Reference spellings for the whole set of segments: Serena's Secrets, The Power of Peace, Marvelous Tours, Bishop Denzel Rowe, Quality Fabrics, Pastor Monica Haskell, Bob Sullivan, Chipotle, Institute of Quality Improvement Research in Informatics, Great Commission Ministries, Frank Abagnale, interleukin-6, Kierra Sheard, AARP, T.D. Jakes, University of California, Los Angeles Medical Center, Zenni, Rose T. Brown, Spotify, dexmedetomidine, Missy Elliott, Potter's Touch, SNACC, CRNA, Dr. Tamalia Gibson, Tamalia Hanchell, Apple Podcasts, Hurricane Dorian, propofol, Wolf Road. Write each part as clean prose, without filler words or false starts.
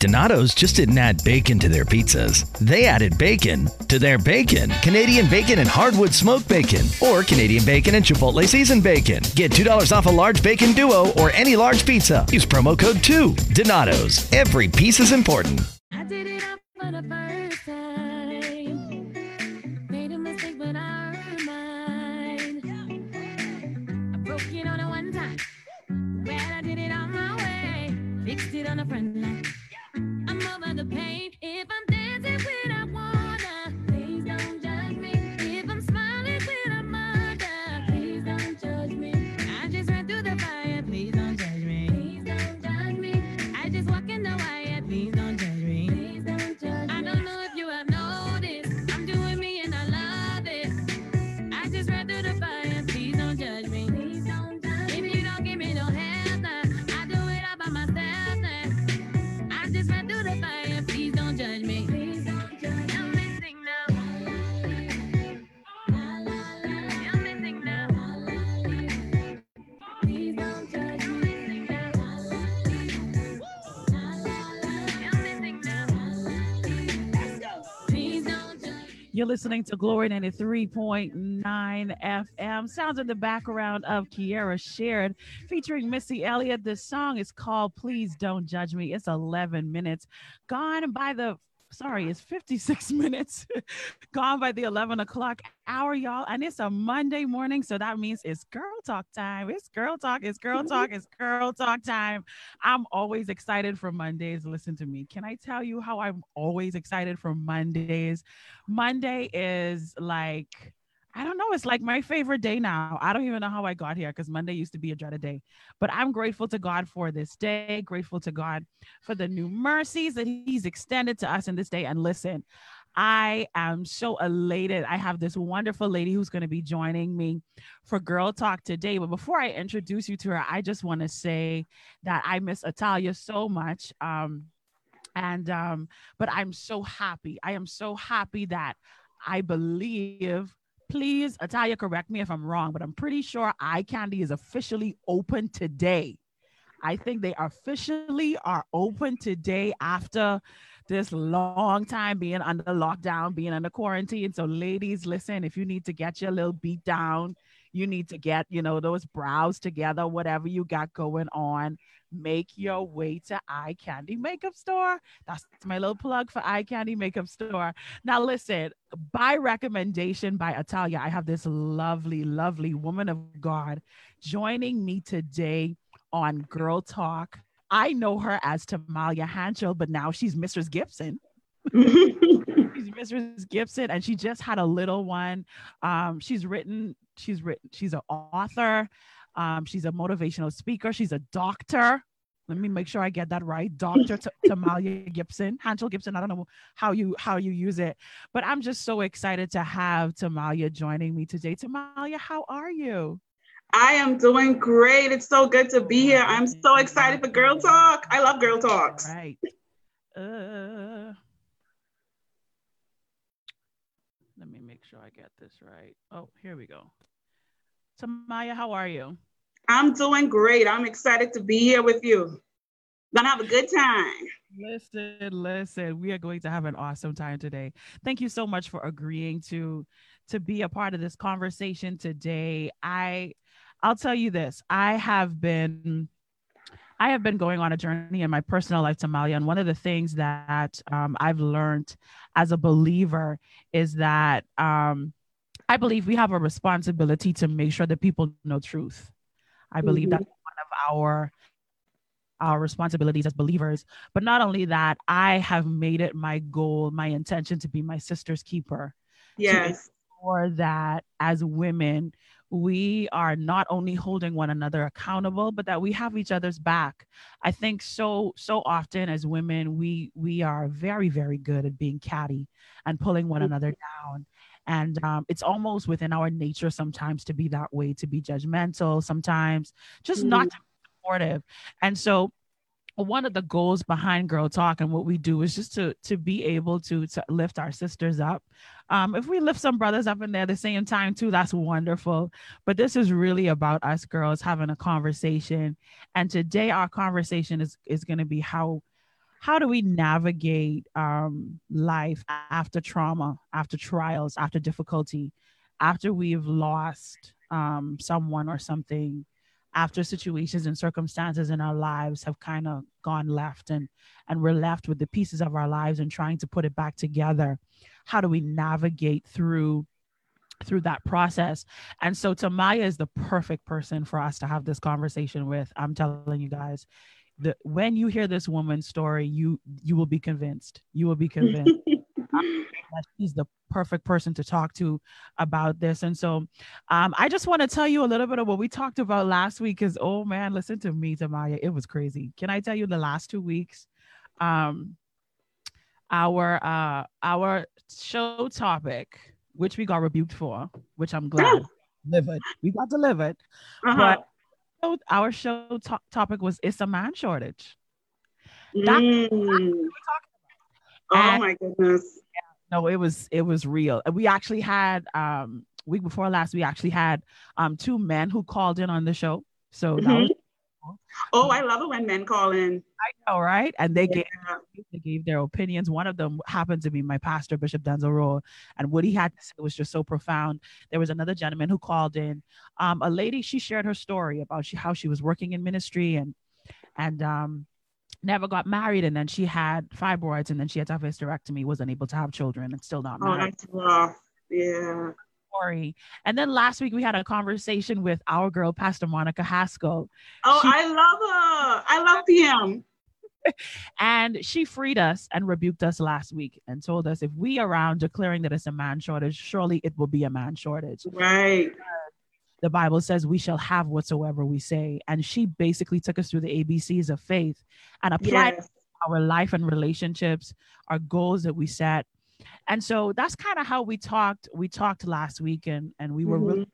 Donatos just didn't add bacon to their pizzas. They added bacon to their bacon. Canadian bacon and hardwood smoked bacon, or Canadian bacon and Chipotle seasoned bacon. Get $2 off a large bacon duo or any large pizza. Use promo code 2. Donatos. Every piece is important. I did it up for the first time. Made a mistake, but I earned mine. I broke it on a one time. Well, I did it on my way. Fixed it on a front line. The pain. If I'm dancing when I wanna, please don't judge me. If I'm smiling when I'm murder, please don't judge me. I just ran through the fire, please don't judge me. Please don't judge me. I just walk in the wire, please don't judge me. Please don't judge me. I don't know if you have noticed, I'm doing me and I love it. I just ran through the fire, please don't judge me. Please don't judge me. If you don't give me no help, I do it all by myself. I just ran through the fire. You're listening to Glory 93.9 FM. Sounds in the background of Kierra Sheard featuring Missy Elliott. The song is called Please Don't Judge Me. It's 11 minutes gone by the... Sorry, it's 56 minutes gone by the 11 o'clock hour, y'all. And it's a Monday morning, so that means it's girl talk time. It's girl talk. It's girl talk. It's girl talk time. I'm always excited for Mondays. Listen to me. Can I tell you how I'm always excited for Mondays? Monday is like... I don't know. It's like my favorite day now. I don't even know how I got here because Monday used to be a dreaded day. But I'm grateful to God for this day, grateful to God for the new mercies that he's extended to us in this day. And listen, I am so elated. I have this wonderful lady who's going to be joining me for Girl Talk today. But before I introduce you to her, I just want to say that I miss Atalia so much. But I'm so happy. I am so happy that I believe... Please, Atalia, correct me if I'm wrong, but I'm pretty sure Eye Candy is officially open today. I think they officially are open today after this long time being under lockdown, being under quarantine. So ladies, listen, if you need to get your little beat down, you need to get, you know, those brows together, whatever you got going on, make your way to Eye Candy Makeup Store. That's my little plug for Eye Candy Makeup Store. Now listen, by recommendation by Atalia, I have this lovely, lovely woman of God joining me today on Girl Talk. I know her as Tamalia Hanchell, but now she's Mrs. Gibson. She's Mrs. Gibson, and she just had a little one. She's written, she's an author. She's a motivational speaker. She's a doctor. Let me make sure I get that right. Dr. Tamalia Gibson, Hanchell Gibson. I don't know how you use it, but I'm just so excited to have Tamalia joining me today. Tamalia, how are you? I am doing great. It's so good to be here. I'm so excited for Girl Talk. I love Girl Talks. All right. Let me make sure I get this right. Oh, here we go. Tamalia, how are you? I'm doing great. I'm excited to be here with you. Gonna have a good time. Listen, we are going to have an awesome time today. Thank you so much for agreeing to be a part of this conversation today. I'll tell you this. I have been going on a journey in my personal life, Tamalia, and one of the things that I've learned as a believer is that I believe we have a responsibility to make sure that people know truth. I believe that's one of our responsibilities as believers. But not only that, I have made it my goal, my intention to be my sister's keeper. Yes. Or that as women, we are not only holding one another accountable, but that we have each other's back. I think so often as women, we are very, very good at being catty and pulling one another down. And it's almost within our nature sometimes to be that way, to be judgmental, sometimes just not to be supportive. And so one of the goals behind Girl Talk and what we do is just to be able to lift our sisters up. If we lift some brothers up in there at the same time too, that's wonderful. But this is really about us girls having a conversation. And today our conversation is going to be how do we navigate life after trauma, after trials, after difficulty, after we've lost someone or something, after situations and circumstances in our lives have kind of gone left and we're left with the pieces of our lives and trying to put it back together. How do we navigate through that process? And so Tamalia is the perfect person for us to have this conversation with. I'm telling you guys, when you hear this woman's story, you will be convinced. You will be convinced. She's the perfect person to talk to about this. And so I just want to tell you a little bit of what we talked about last week because, oh man, listen to me, Tamalia, it was crazy. Can I tell you the last 2 weeks, our show topic, which we got rebuked for, which I'm glad we got delivered. But our show topic was, it's a man shortage. That's exactly what we're talking about. Oh my goodness. No, it was real. We actually had week before last, we actually had two men who called in on the show. So that was cool. Oh, I love it when men call in. I know, right? And they gave their opinions. One of them happened to be my pastor, Bishop Denzel Rowe, and what he had to say was just so profound. There was another gentleman who called in. A lady, she shared her story about how she was working in ministry and never got married, and then she had fibroids, and then she had to have hysterectomy, wasn't able to have children, and still not married. Oh, yeah. Sorry. And then last week we had a conversation with our girl, Pastor Monica Haskell. Oh, I love her. I love them. And she freed us and rebuked us last week and told us if we are around declaring that it's a man shortage, surely it will be a man shortage. Right. The Bible says we shall have whatsoever we say. And she basically took us through the ABCs of faith and applied it to our life and relationships, our goals that we set. And so that's kind of how we talked. We talked last week and we were really,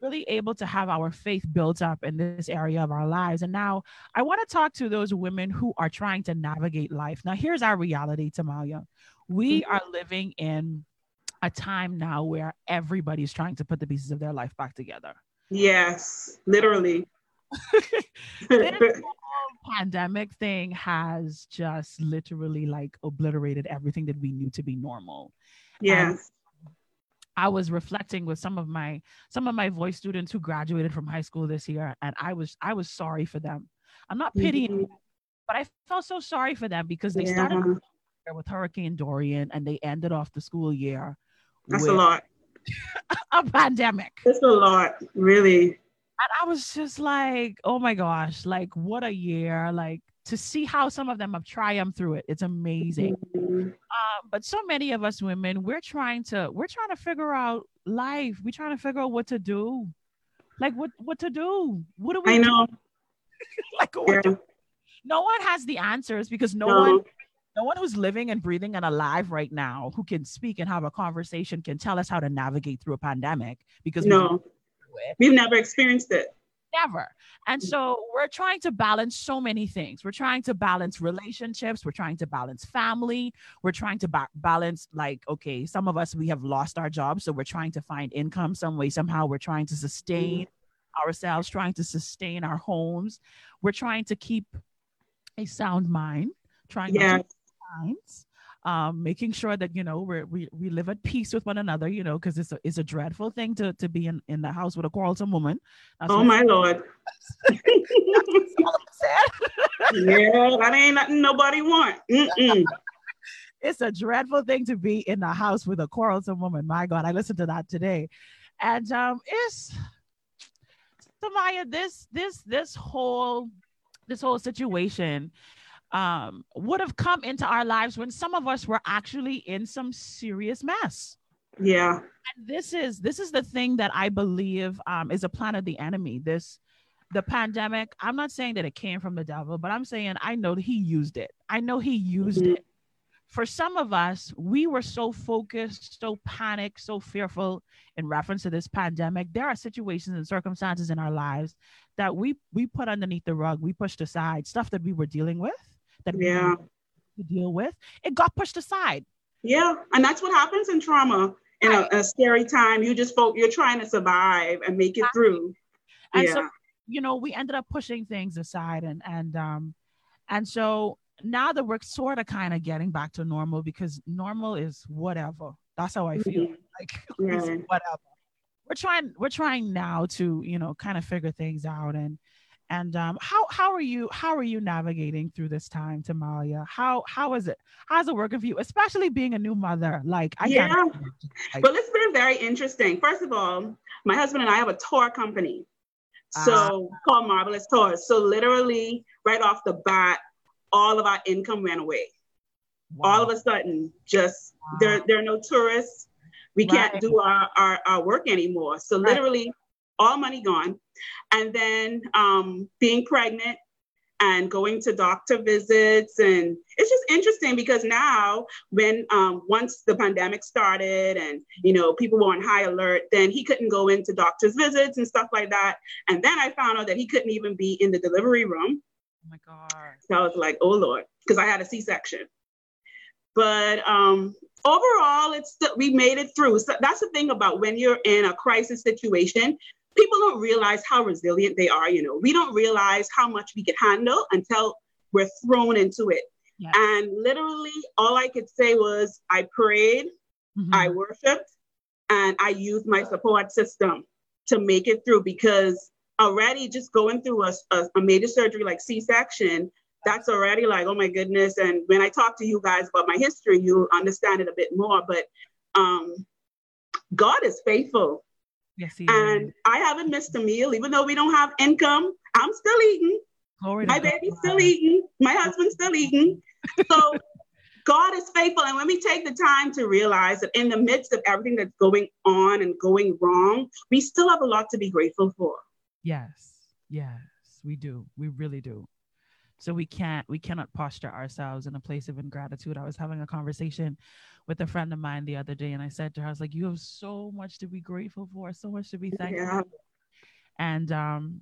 really able to have our faith built up in this area of our lives. And now I want to talk to those women who are trying to navigate life. Now, here's our reality, Tamalia. We are living in a time now where everybody's trying to put the pieces of their life back together. Yes, literally. This whole pandemic thing has just literally like obliterated everything that we knew to be normal. Yes. And I was reflecting with some of my voice students who graduated from high school this year, and I was sorry for them. I'm not pitying them, but I felt so sorry for them because they started with Hurricane Dorian and they ended off the school year. That's a lot. A pandemic. That's a lot, really. And I was just like, oh my gosh, like what a year. Like to see how some of them have triumphed through it. It's amazing. But so many of us women, we're trying to figure out life. We're trying to figure out what to do. Like what to do. What do we do? Like what do? No one has the answers because no one who's living and breathing and alive right now who can speak and have a conversation can tell us how to navigate through a pandemic because we've never experienced it. Never. And so we're trying to balance so many things. We're trying to balance relationships. We're trying to balance family. We're trying to balance like, okay, some of us, we have lost our jobs. So we're trying to find income some way. Somehow we're trying to sustain ourselves, trying to sustain our homes. We're trying to keep a sound mind, trying to making sure that, you know, we live at peace with one another, you know, because it's a dreadful thing to be in the house with a quarrelsome woman. That's Lord. That's all I'm saying. Yeah, that ain't nothing nobody want. It's a dreadful thing to be in the house with a quarrelsome woman. My God, I listened to that today. And it's Tamalia, this whole situation would have come into our lives when some of us were actually in some serious mess. Yeah. And this is the thing that I believe is a plan of the enemy. The pandemic, I'm not saying that it came from the devil, but I'm saying I know he used it. I know he used it for some of us, we were so focused, so panicked, so fearful in reference to this pandemic. There are situations and circumstances in our lives that we put underneath the rug. We pushed aside stuff that we were dealing with, that we to deal with. It got pushed aside. Yeah. And that's what happens in trauma. In a scary time, you're trying to survive and make it through. And so, we ended up pushing things aside. And so now that we're sort of kind of getting back to normal, because normal is whatever. That's how I feel. Mm-hmm. Like it's whatever. We're trying now to, kind of figure things out. And how are you navigating through this time, Tamalia? How's it working for you, especially being a new mother? Well, it's been very interesting. First of all, my husband and I have a tour company, called Marvelous Tours. So literally, right off the bat, all of our income ran away. Wow. All of a sudden, just there are no tourists. We can't do our work anymore. So literally, all money gone. And then being pregnant and going to doctor visits. And it's just interesting because now when once the pandemic started and, people were on high alert, then he couldn't go into doctor's visits and stuff like that. And then I found out that he couldn't even be in the delivery room. Oh my God. So I was like, oh Lord, because I had a C-section. But overall, we made it through. So that's the thing about when you're in a crisis situation, people don't realize how resilient they are. We don't realize how much we can handle until we're thrown into it. Yes. And literally all I could say was I prayed, mm-hmm. I worshiped, and I used my support system to make it through, because already just going through a major surgery like C-section, that's already like, oh my goodness. And when I talk to you guys about my history, you'll understand it a bit more, but God is faithful. Yes, and I haven't missed a meal, even though we don't have income. I'm still eating. My baby's still eating. My husband's still eating. So God is faithful. And when we take the time to realize that in the midst of everything that's going on and going wrong, we still have a lot to be grateful for. Yes, we do. We really do. So we cannot posture ourselves in a place of ingratitude. I was having a conversation with a friend of mine the other day, and I said to her, I was like, you have so much to be grateful for, so much to be thankful for. And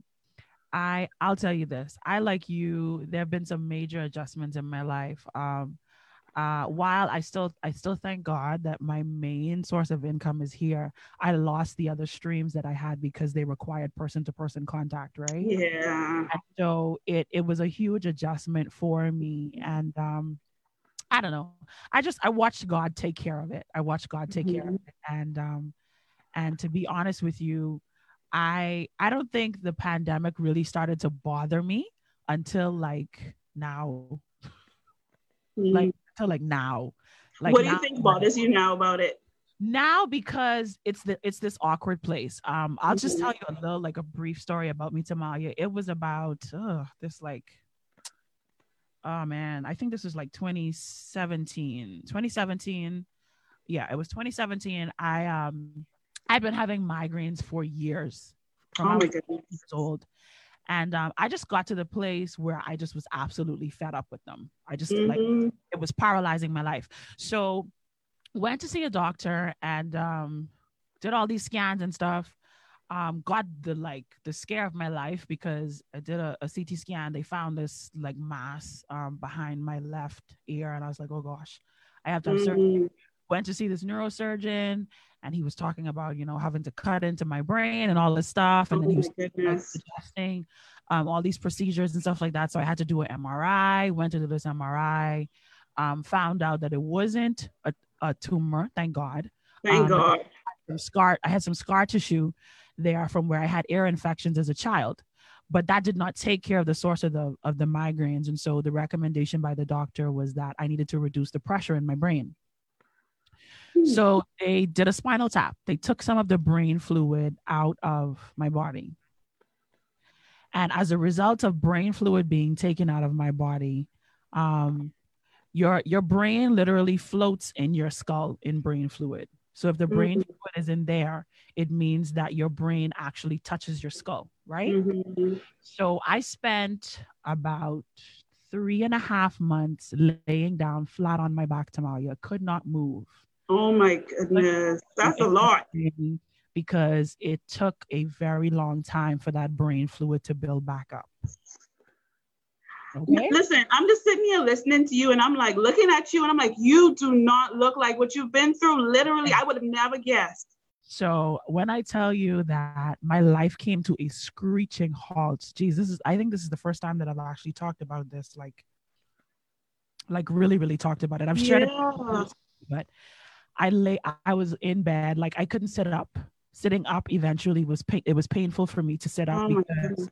I'll tell you this, I, like you, there have been some major adjustments in my life. While I still thank God that my main source of income is here, I lost the other streams that I had because they required person-to-person contact, right? Yeah. And so it was a huge adjustment for me, and I don't know. I watched God take care of it. And to be honest with you, I don't think the pandemic really started to bother me until like now. What do you think bothers you now about it? Now, because it's this awkward place. I'll just tell you a brief story about me, Tamalia. It was about I think this was like 2017. Yeah, it was 2017. I'd been having migraines for years. Oh my goodness. Years old. And I just got to the place where I just was absolutely fed up with them. I just it was paralyzing my life. So went to see a doctor and did all these scans and stuff. Got the scare of my life because I did a CT scan. They found this mass behind my left ear. And I was like, oh gosh, I have to have surgery. Went to see this neurosurgeon, and he was talking about, having to cut into my brain and all this stuff. And then he was suggesting all these procedures and stuff like that. So I had to do an MRI, went to do this MRI, found out that it wasn't a tumor. Thank God. Thank God. I had some scar tissue there from where I had ear infections as a child, but that did not take care of the source of the migraines. And so the recommendation by the doctor was that I needed to reduce the pressure in my brain. So they did a spinal tap. They took some of the brain fluid out of my body. And as a result of brain fluid being taken out of my body, your brain literally floats in your skull in brain fluid. So if the brain fluid is in there, it means that your brain actually touches your skull, right? So I spent about 3.5 months laying down flat on my back, Tamalia. Could not move. Oh my goodness. That's a lot. Because it took a very long time for that brain fluid to build back up. Okay? Listen, I'm just sitting here listening to you and I'm like looking at you and I'm like, you do not look like what you've been through. Literally, I would have never guessed. So when I tell you that my life came to a screeching halt, geez, I think this is the first time that I've actually talked about this, like really, really talked about it. I've shared it, but I was in bed, like I couldn't sit up. Sitting up eventually was painful for me to sit up because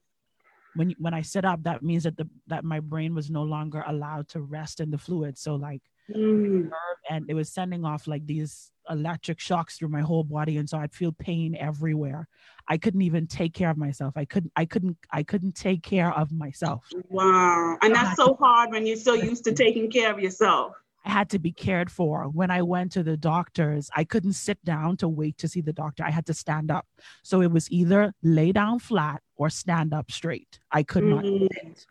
when I sit up, that means that my brain was no longer allowed to rest in the fluid. So like, and it was sending off like these electric shocks through my whole body, and so I'd feel pain everywhere. I couldn't even take care of myself. I couldn't take care of myself. Wow. And that's so hard when you're so used to taking care of yourself. I had to be cared for. When I went to the doctors, I couldn't sit down to wait to see the doctor. I had to stand up. So it was either lay down flat or stand up straight. I could not sit.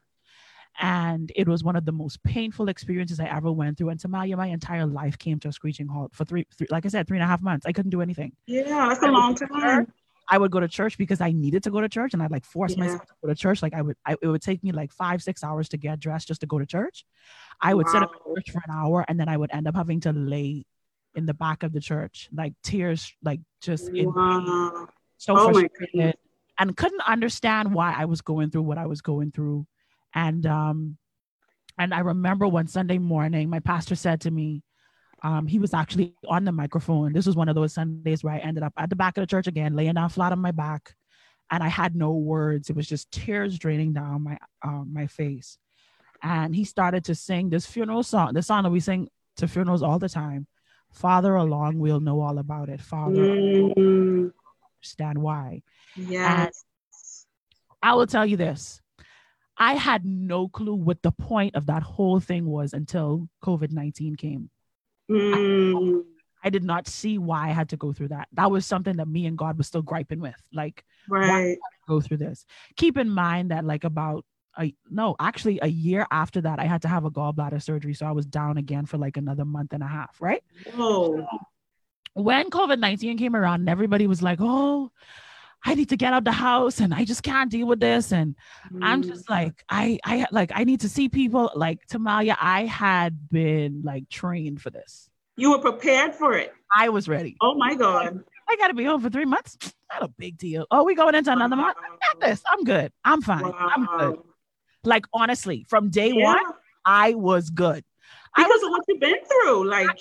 And it was one of the most painful experiences I ever went through. And Tamalia, my entire life came to a screeching halt for three and a half months. I couldn't do anything. Yeah, that's a long time. I would go to church because I needed to go to church, and I'd like force myself to go to church. Like it would take me like 5-6 hours to get dressed just to go to church. I would sit up at church for an hour, and then I would end up having to lay in the back of the church, like tears, like just in so frustrated, and couldn't understand why I was going through what I was going through. And I remember one Sunday morning, my pastor said to me, he was actually on the microphone. This was one of those Sundays where I ended up at the back of the church again, laying down flat on my back. And I had no words. It was just tears draining down my face. And he started to sing this funeral song, the song that we sing to funerals all the time. Father along, we'll know all about it. Father, along, understand why. Yes. And I will tell you this. I had no clue what the point of that whole thing was until COVID-19 came. I did not see why I had to go through that. That was something that me and God was still griping with. Like, why did I go through this? Keep in mind that like a year after that, I had to have a gallbladder surgery. So I was down again for like another month and a half, right? Whoa. So when COVID-19 came around and everybody was like, oh, I need to get out the house and I just can't deal with this. And I'm just like, I need to see people. Like, Tamalia, I had been like trained for this. You were prepared for it. I was ready. Oh my God. I got to be home for 3 months. Not a big deal. Oh, we going into another month. I got this. I'm good. I'm fine. Wow. I'm good. Like, honestly, from day one, I was good. Because of what you've been through. Like, I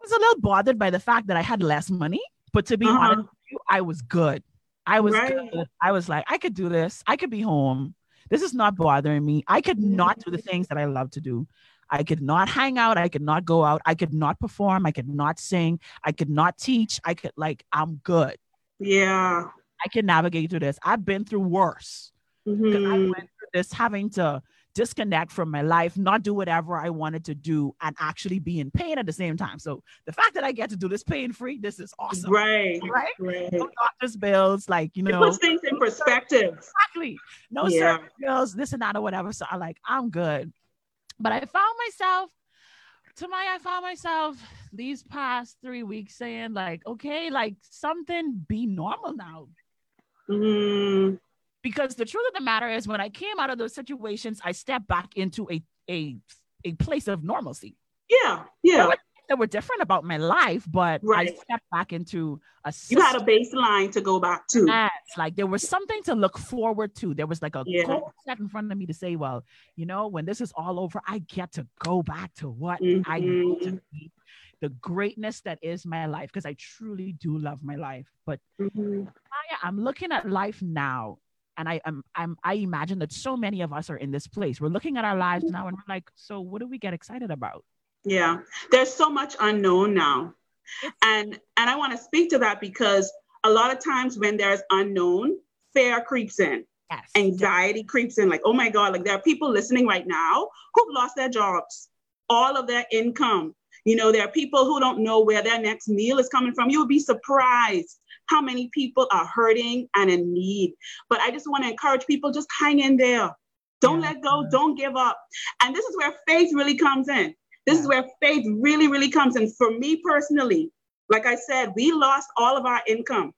was a little bothered by the fact that I had less money, but to be honest with you, I was good. I was good. I was like, I could do this. I could be home. This is not bothering me. I could not do the things that I love to do. I could not hang out. I could not go out. I could not perform. I could not sing. I could not teach. I'm good. Yeah. I can navigate through this. I've been through worse. Mm-hmm. I went through this having to disconnect from my life, not do whatever I wanted to do, and actually be in pain at the same time. So the fact that I get to do this pain-free, this is awesome. Right. No doctor's bills, like, you know. It puts things in perspective. Exactly. No service bills, this and that or whatever. So I'm like, I'm good. But I found myself these past 3 weeks saying like, okay, like something be normal now. Because the truth of the matter is, when I came out of those situations, I stepped back into a place of normalcy. Yeah. There were different about my life, but I stepped back into a system. You had a baseline to go back to. Yes, like there was something to look forward to. There was like a goal set in front of me to say, well, you know, when this is all over, I get to go back to what I need to be. The greatness that is my life, because I truly do love my life. But I'm looking at life now. And I imagine that so many of us are in this place. We're looking at our lives now and we're like, so what do we get excited about? Yeah, there's so much unknown now. And I want to speak to that because a lot of times when there's unknown, fear creeps in. Yes. Anxiety creeps in. Like, oh my God, like there are people listening right now who've lost their jobs, all of their income. You know, there are people who don't know where their next meal is coming from. You'll be surprised how many people are hurting and in need. But I just want to encourage people, just hang in there. Don't let go. Don't give up. And this is where faith really comes in. This is where faith really, really comes in. For me personally, like I said, we lost all of our income.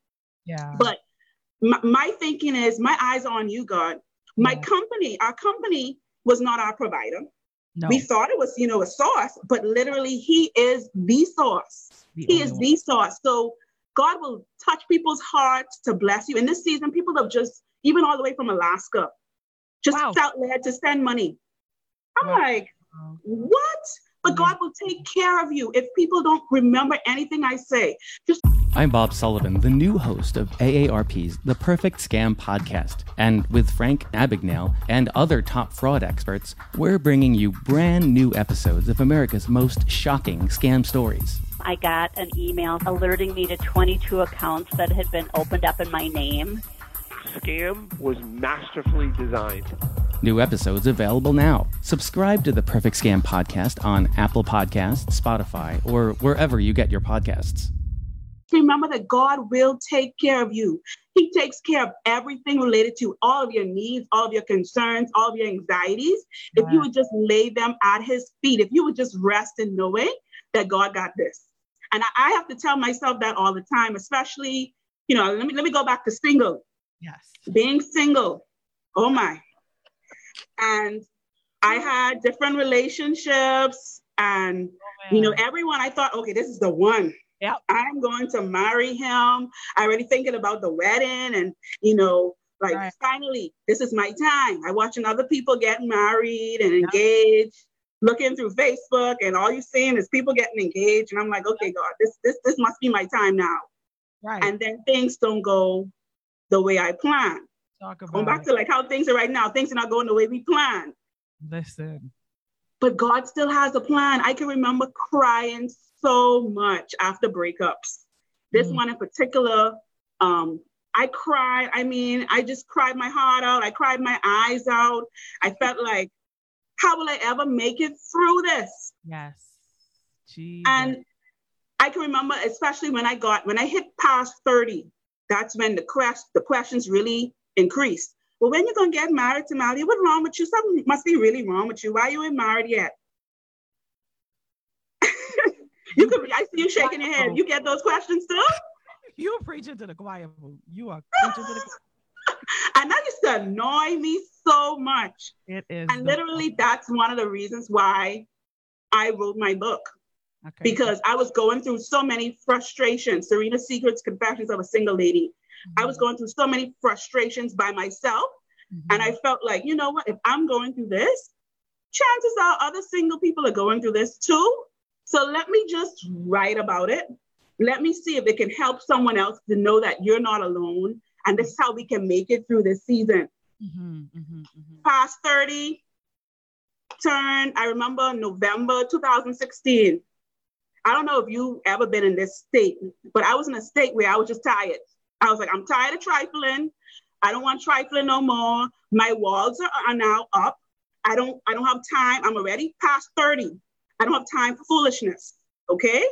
Yeah. But my thinking is, my eyes are on you, God. My company, our company was not our provider. No. We thought it was, you know, a source, but literally he is the source. The source. So God will touch people's hearts to bless you. In this season, people have just, even all the way from Alaska, just felt led to send money. I'm like, what? But God will take care of you if people don't remember anything I say. I'm Bob Sullivan, the new host of AARP's The Perfect Scam Podcast. And with Frank Abagnale and other top fraud experts, we're bringing you brand new episodes of America's most shocking scam stories. I got an email alerting me to 22 accounts that had been opened up in my name. Scam was masterfully designed. New episodes available now. Subscribe to the Perfect Scam Podcast on Apple Podcasts, Spotify, or wherever you get your podcasts. Remember that God will take care of you. He takes care of everything related to all of your needs, all of your concerns, all of your anxieties. If you would just lay them at his feet, if you would just rest in knowing that God got this. And I have to tell myself that all the time, especially, you know, let me go back to single. Yes. Being single. Oh my. And I had different relationships and, you know, everyone, I thought, okay, this is the one. Yep. I'm going to marry him. I already thinking about the wedding and, you know, like finally, this is my time. I watching other people get married and engaged, looking through Facebook, and all you seeing is people getting engaged. And I'm like, okay, God, this must be my time now. Right. And then things don't go the way I planned. Going back to like how things are right now, things are not going the way we planned. Listen. But God still has a plan. I can remember crying so much after breakups. This one in particular, I cried. I mean, I just cried my heart out. I cried my eyes out. I felt like, how will I ever make it through this? Yes. Jesus. And I can remember, especially when I hit past 30, that's when the questions really increased. Well, when you gonna get married, Tamalia? What's wrong with you? Something must be really wrong with you. Why you ain't married yet? I see you shaking your head. You get those questions too? You're preaching to the choir. You are preaching to the choir. And that used to annoy me so much. It is. And literally, that's one of the reasons why I wrote my book. Okay. Because I was going through so many frustrations. Serena's Secrets, Confessions of a Single Lady. I was going through so many frustrations by myself. Mm-hmm. And I felt like, you know what, if I'm going through this, chances are other single people are going through this too. So let me just write about it. Let me see if it can help someone else to know that you're not alone. And this is how we can make it through this season. Mm-hmm, mm-hmm, mm-hmm. Past 30, I remember November 2016. I don't know if you've ever been in this state, but I was in a state where I was just tired. I was like, I'm tired of trifling. I don't want trifling no more. My walls are now up. I don't have time. I'm already past 30. I don't have time for foolishness. Okay.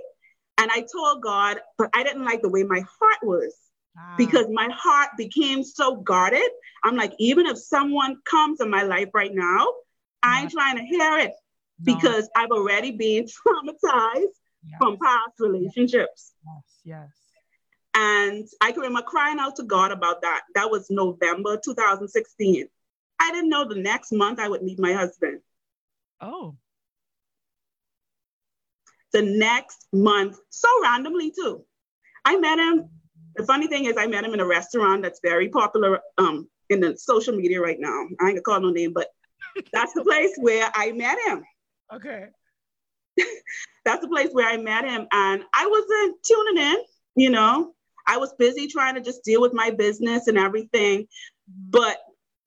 And I told God, but I didn't like the way my heart was because my heart became so guarded. I'm like, even if someone comes in my life right now, I ain't trying to hear it because I've already been traumatized from past relationships. Yes. Yes. And I can remember crying out to God about that. That was November 2016. I didn't know the next month I would meet my husband. Oh. The next month, so randomly too. I met him. The funny thing is I met him in a restaurant that's very popular in the social media right now. I ain't gonna call no name, but that's the place where I met him. Okay. That's the place where I met him. And I wasn't tuning in, you know. I was busy trying to just deal with my business and everything, but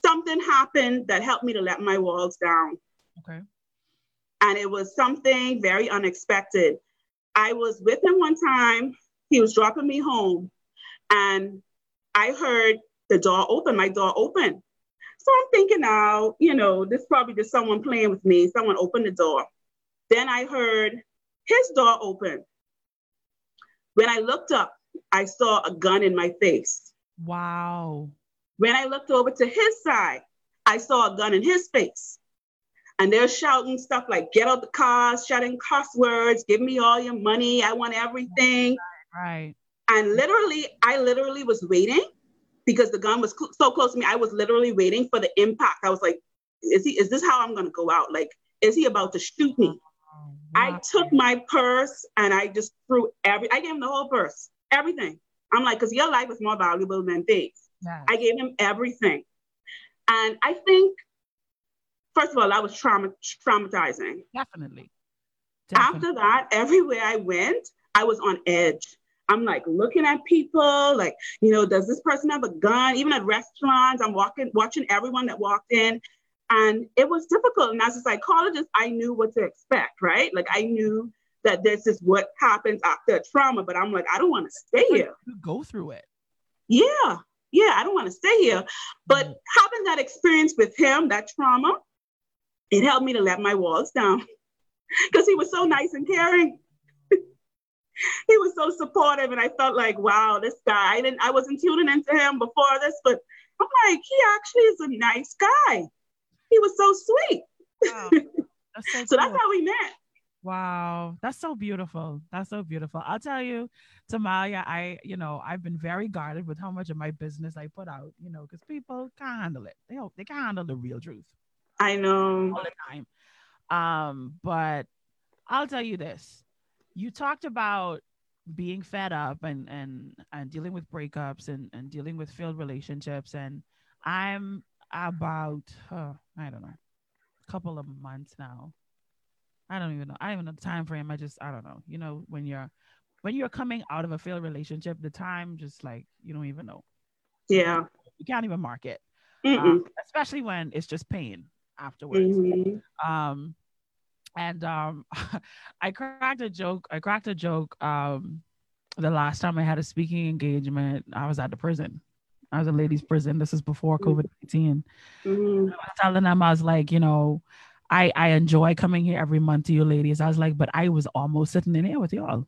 something happened that helped me to let my walls down. Okay. And it was something very unexpected. I was with him one time, he was dropping me home, and I heard my door open. So I'm thinking now, you know, this probably just someone playing with me. Someone opened the door. Then I heard his door open. When I looked up, I saw a gun in my face. Wow. When I looked over to his side, I saw a gun in his face. And they're shouting stuff like, get out the cars, shouting cuss words, give me all your money, I want everything. Right. And literally, I literally was waiting because the gun was so close to me. I was literally waiting for the impact. I was like, is this how I'm going to go out? Like, is he about to shoot me? Oh, wow. I took my purse and I just threw I gave him the whole purse, everything. I'm like, because your life is more valuable than things. Yes. I gave him everything. And I think, first of all, that was traumatizing. Definitely. After that, everywhere I went, I was on edge. I'm like looking at people, like, you know, does this person have a gun? Even at restaurants, I'm watching everyone that walked in. And it was difficult. And as a psychologist, I knew what to expect, right? Like, I knew that this is what happens after trauma, but I'm like, I don't want to stay here. You go through it. Yeah, I don't want to stay here. But having that experience with him, that trauma, it helped me to let my walls down because he was so nice and caring. He was so supportive. And I felt like, wow, this guy, I wasn't tuning into him before this, but I'm like, he actually is a nice guy. He was so sweet. Wow. That's so cool. So that's how we met. Wow. That's so beautiful. I'll tell you, Tamalia, I've been very guarded with how much of my business I put out, because people can't handle it. They can't handle the real truth. I know. All the time. But I'll tell you this. You talked about being fed up and dealing with breakups and dealing with failed relationships. And I'm about, a couple of months now. I don't even know the time frame. I don't know. When you're coming out of a failed relationship, the time just like, you don't even know. Yeah. You can't even mark it. Especially when it's just pain afterwards. Mm-hmm. I cracked a joke. The last time I had a speaking engagement, I was at the prison. I was in ladies' prison. This is before COVID-19. Mm-hmm. I was telling them, I was like, I enjoy coming here every month to you ladies. I was like, but I was almost sitting in here with y'all.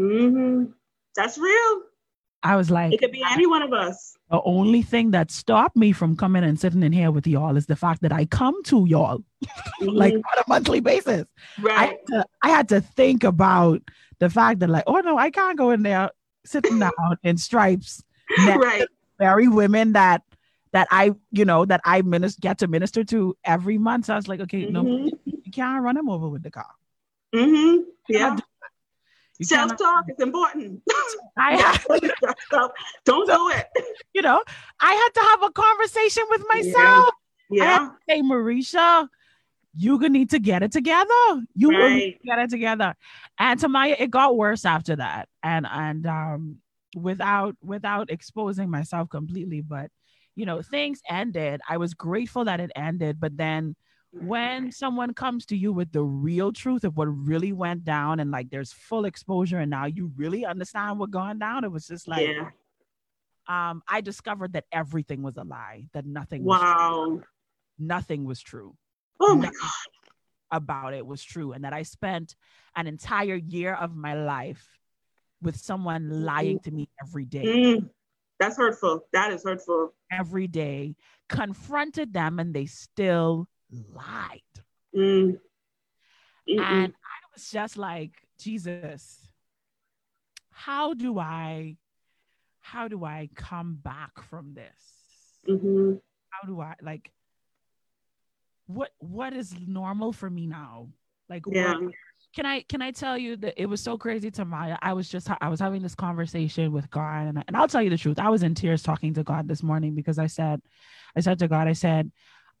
Mm-hmm. That's real. I was like, it could be any one of us. The only thing that stopped me from coming and sitting in here with y'all is the fact that I come to y'all like on a monthly basis. Right. I had to think about the fact that like, oh no, I can't go in there sitting down in stripes next to married women that I get to minister to every month. So I was like, okay, no, you can't run them over with the car. Mm-hmm. Yeah. Self-talk is important. Don't do it. I had to have a conversation with myself. Yeah. I had to say, Marisha, you're going to need to get it together. You will need to get it together. And Tamalia, it got worse after that. And without exposing myself completely, but things ended. I was grateful that it ended. But then when someone comes to you with the real truth of what really went down and like there's full exposure and now you really understand what's going down, it was just like, I discovered that everything was a lie, that nothing was true. Nothing was true. Oh my God. About it was true. And that I spent an entire year of my life with someone lying to me every day. Mm. That's hurtful. That is hurtful. Every day, confronted them and they still lied. Mm. And I was just like, Jesus, how do I come back from this? Mm-hmm. How do I, like, what is normal for me now? Like, what? Can I tell you that it was so crazy, Tamalia? I was having this conversation with God, and I'll tell you the truth. I was in tears talking to God this morning because I said to God,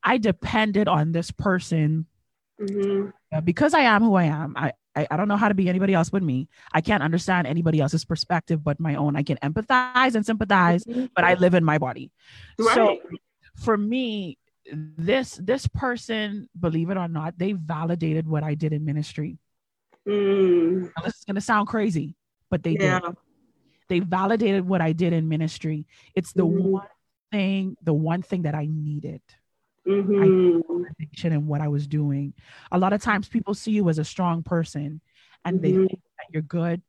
I depended on this person because I am who I am. I don't know how to be anybody else but me. I can't understand anybody else's perspective but my own. I can empathize and sympathize, but I live in my body. Right. So for me, this person, believe it or not, they validated what I did in ministry. Now, this is going to sound crazy, but they did. They validated what I did in ministry. It's the one thing that I needed. I needed validation in what I was doing. A lot of times people see you as a strong person and they think that you're good.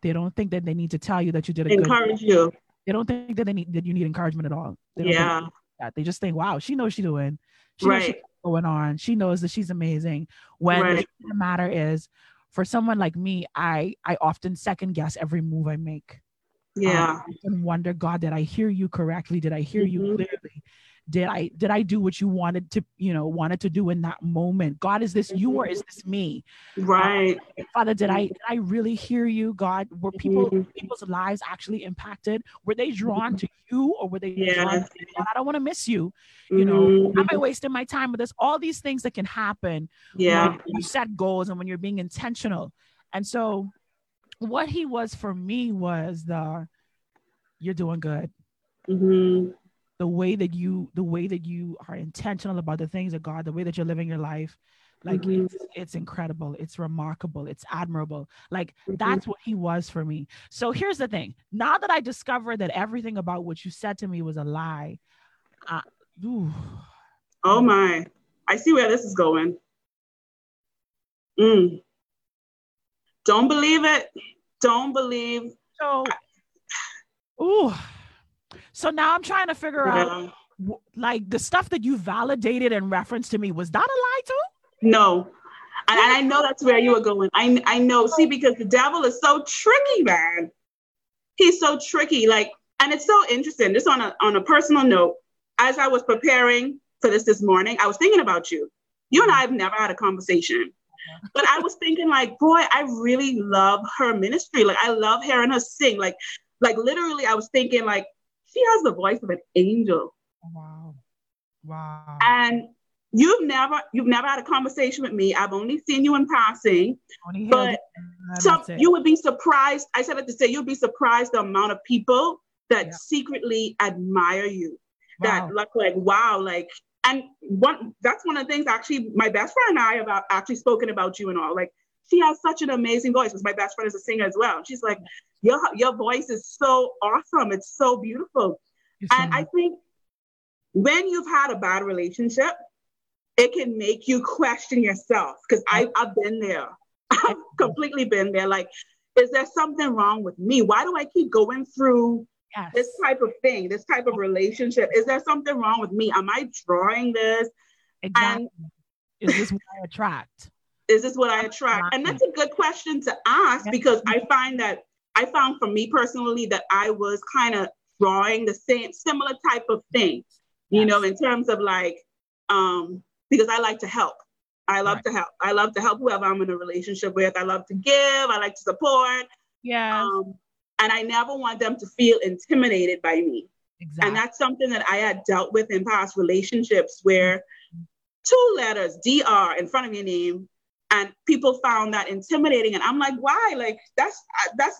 They don't think that they need to tell you that you did a good job. Encourage you. They don't think that you need encouragement at all. They don't that. They just think, wow, she knows she's doing. She knows she's going on. She knows that she's amazing. When the matter is, for someone like me, I often second guess every move I make. Yeah. And wonder, God, did I hear you correctly? Did I hear you clearly? Did I do what you wanted to, do in that moment? God, is this you or is this me? Right. Father, did I really hear you? God, were people's lives actually impacted? Were they drawn to you or were they drawn to you? God, I don't want to miss you. You know, am I wasting my time with this? All these things that can happen when you set goals and when you're being intentional. And so what he was for me was you're doing good. Mm-hmm. The way that you are intentional about the things of God, the way that you're living your life, like it's incredible, it's remarkable, it's admirable. Like that's what he was for me. So here's the thing: now that I discovered that everything about what you said to me was a lie, oh my! I see where this is going. Don't believe it. Don't believe. So, So now I'm trying to figure out, like, the stuff that you validated and referenced to me, was that a lie too? No. And I know that's where you were going. I know. See, because the devil is so tricky, man. He's so tricky. Like, and it's so interesting. Just on a personal note, as I was preparing for this morning, I was thinking about you. You and I have never had a conversation. But I was thinking, like, boy, I really love her ministry. Like, I love hearing her sing. Like literally, I was thinking, like, she has the voice of an angel. Wow. Wow. And you've never had a conversation with me. I've only seen you in passing. But you would be surprised. I said it to say you'd be surprised the amount of people that secretly admire you. Wow. That like wow, like, and that's one of the things actually my best friend and I have actually spoken about you and all. Like, she has such an amazing voice because my best friend is a singer as well. She's like, your voice is so awesome. It's so beautiful. And I think when you've had a bad relationship, it can make you question yourself. Because I've been there. I've completely been there. Like, is there something wrong with me? Why do I keep going through this type of thing, this type of relationship? Is there something wrong with me? Am I drawing this? Exactly. Is this what I attract? Is this what I attract? And that's a good question to ask because I found for me personally that I was kind of drawing the same similar type of thing, you know, in terms of like, because I like to help. I love to help. I love to help whoever I'm in a relationship with. I love to give. I like to support. Yeah. And I never want them to feel intimidated by me. Exactly. And that's something that I had dealt with in past relationships where two letters, DR, in front of your name, and people found that intimidating. And I'm like, why? Like, that's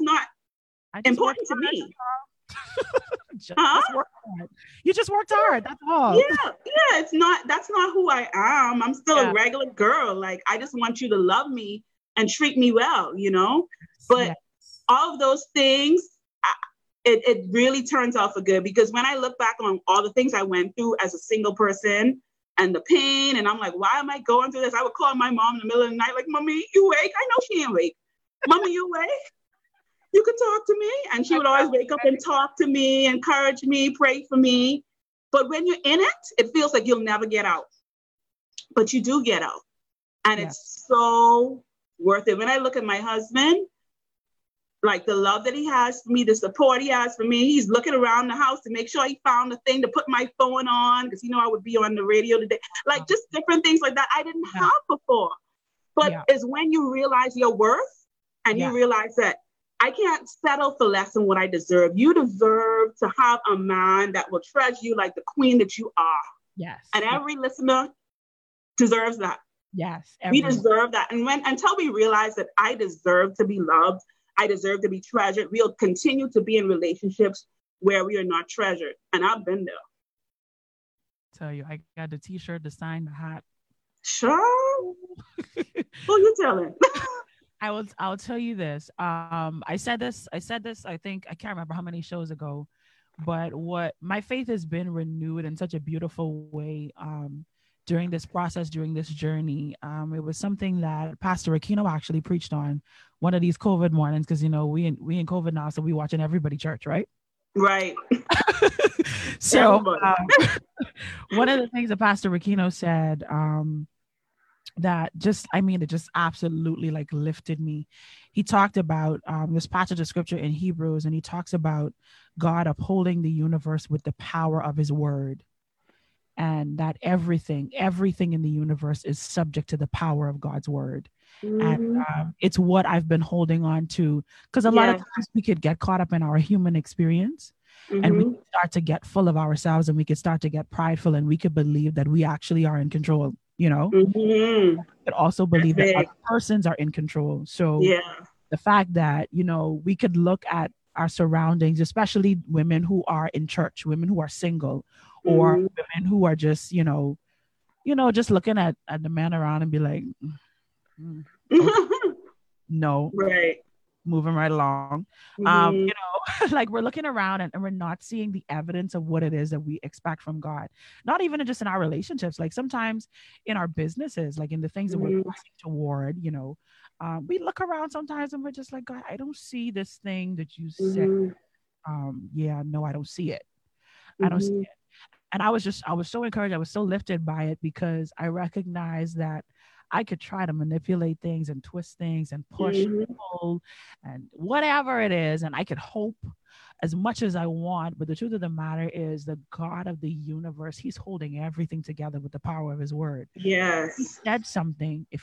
not important to me. Just work hard. You just worked hard. That's all. Yeah. That's not who I am. I'm still a regular girl. Like, I just want you to love me and treat me well, you know? But all of those things, it really turns out for good. Because when I look back on all the things I went through as a single person, and the pain, and I'm like, why am I going through this? I would call my mom in the middle of the night, like, Mommy, you awake? I know she ain't awake. Mommy, you awake? You can talk to me. And she would always wake up and talk to me, encourage me, pray for me. But when you're in it, it feels like you'll never get out. But you do get out. And it's so worth it. When I look at my husband, like the love that he has for me, the support he has for me. He's looking around the house to make sure he found the thing to put my phone on because, I would be on the radio today. Like just different things like that I didn't have before. But it's when you realize your worth and you realize that I can't settle for less than what I deserve. You deserve to have a man that will treasure you like the queen that you are. Yes. And every listener deserves that. Yes. We deserve that. And until we realize that I deserve to be loved, I deserve to be treasured. We'll continue to be in relationships where we are not treasured. And I've been there. Tell you, I got the t-shirt, the sign, the hat. Sure. Who you telling? I'll tell you this. I said this, I think, I can't remember how many shows ago, but what my faith has been renewed in such a beautiful way during this process, during this journey. It was something that Pastor Aquino actually preached on one of these COVID mornings, because we in COVID now, so we watching everybody church, right? Right. So one of the things that Pastor Ricchino said, that just, I mean, it just absolutely like lifted me. He talked about this passage of scripture in Hebrews, and he talks about God upholding the universe with the power of his word, and that everything in the universe is subject to the power of God's word. Mm-hmm. And it's what I've been holding on to, because a lot of times we could get caught up in our human experience. Mm-hmm. And we could start to get full of ourselves, and we could start to get prideful, and we could believe that we actually are in control, you know, mm-hmm. but also believe that other persons are in control. So the fact that, you know, we could look at our surroundings, especially women who are in church, women who are single, or mm-hmm. women who are just, you know, just looking at the man around and be like, okay, no, right. Moving right along. Mm-hmm. You know, like we're looking around and we're not seeing the evidence of what it is that we expect from God. Not even just in our relationships, like sometimes in our businesses, like in the things mm-hmm. that we're pressing toward, you know, we look around sometimes and we're just like, God, I don't see this thing that you mm-hmm. said. No, I don't see it. Mm-hmm. I don't see it. And I was so encouraged. I was so lifted by it, because I recognized that I could try to manipulate things and twist things and push mm-hmm. and pull and whatever it is. And I could hope as much as I want. But the truth of the matter is, the God of the universe, he's holding everything together with the power of his word. Yes. If he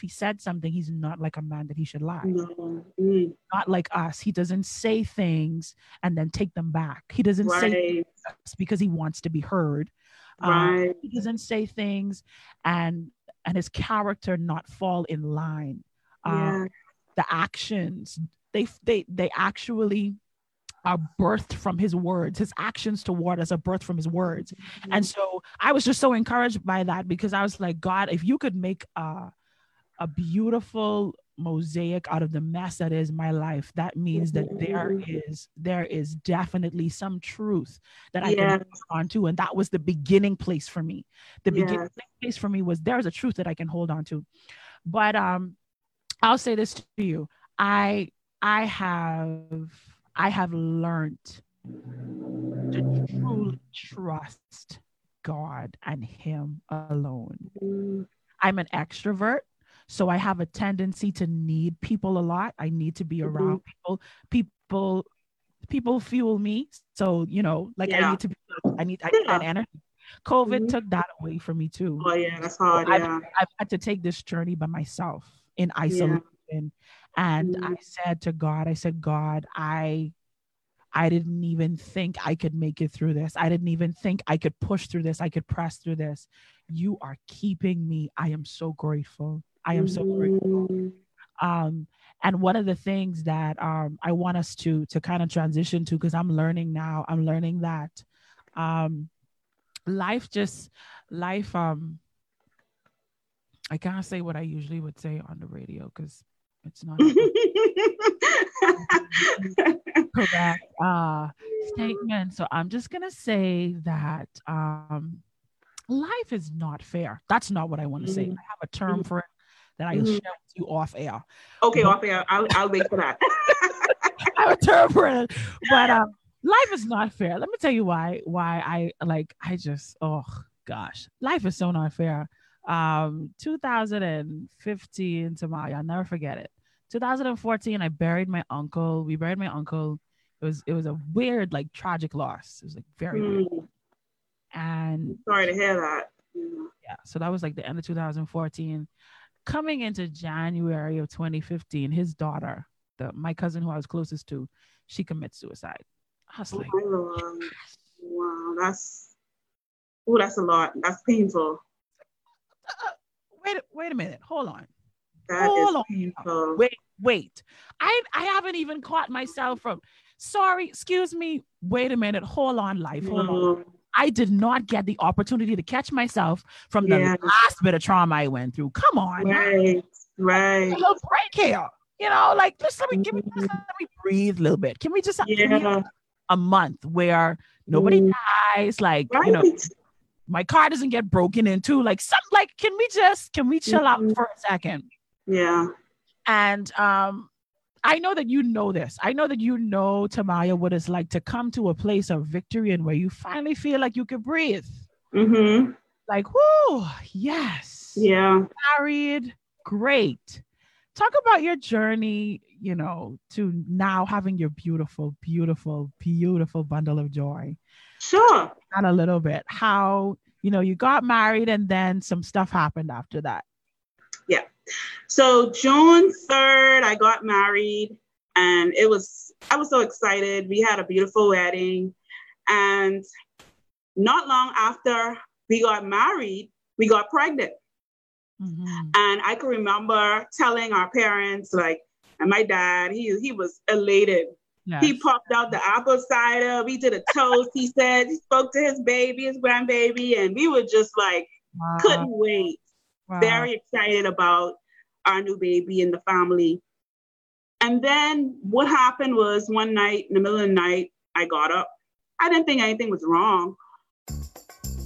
said something, he's not like a man that he should lie. No. Mm. Not like us. He doesn't say things and then take them back. He doesn't say things because he wants to be heard. He doesn't say things and his character not fall in line. The actions, they actually are birthed from his words. His actions toward us are birthed from his words. Mm-hmm. And so I was just so encouraged by that, because I was like, God, if you could make a beautiful mosaic out of the mess that is my life, that means that there is definitely some truth that I can hold on to. And that was the beginning place for me. The beginning place for me was, there's a truth that I can hold on to. But I'll say this to you. I have learned to truly trust God and him alone. I'm an extrovert. So I have a tendency to need people a lot. I need to be around mm-hmm. people fuel me. So, you know, like I need energy. COVID mm-hmm. took that away from me too. Oh yeah, that's hard. So I've had to take this journey by myself in isolation. Yeah. And mm-hmm. I said, God, I didn't even think I could make it through this. I didn't even think I could push through this. I could press through this. You are keeping me. I am so grateful. And one of the things that I want us to kind of transition to, because I'm learning that life. I can't say what I usually would say on the radio, because it's not correct statement. So I'm just gonna say that life is not fair. That's not what I want to say. I have a term for it that I'll share with you off air. Okay, but, off air. I'll wait for that. I would turn for it. But life is not fair. Let me tell you why life is so not fair. 2015, Tamalia, I'll never forget it. 2014, I buried my uncle. We buried my uncle. It was a weird, like tragic loss. It was like very weird. And sorry to hear that. Yeah. So that was like the end of 2014. Coming into January of 2015, his daughter, my cousin who I was closest to, she commits suicide. I was like, wow, that's a lot. That's painful. Wait a minute. Hold on. Hold on. Wait. I haven't even caught myself from. Sorry, excuse me. Wait a minute. Hold on, life. Hold on. I did not get the opportunity to catch myself from the last bit of trauma I went through. Come on. Right. A little break here. You know, like, just let me breathe a little bit. Can we just have a month where nobody dies? Like, you know, my car doesn't get broken into. Like, can we chill out for a second? Yeah. And I know that you know this. I know that you know, Tamalia, what it's like to come to a place of victory and where you finally feel like you can breathe. Mm-hmm. Like, whoo, yes. Yeah. Married. Great. Talk about your journey, you know, to now having your beautiful, beautiful, beautiful bundle of joy. Sure. And a little bit how, you know, you got married and then some stuff happened after that. Yeah. So June 3rd, I got married and I was so excited. We had a beautiful wedding, and not long after we got married, we got pregnant. Mm-hmm. And I can remember telling our parents, like, and my dad, he was elated. Yes. He popped out the apple cider. We did a toast. He said, he spoke to his baby, his grandbaby, and we were just like, wow. Couldn't wait. Wow. Very excited about our new baby and the family. And then what happened was one night, in the middle of the night, I got up. I didn't think anything was wrong.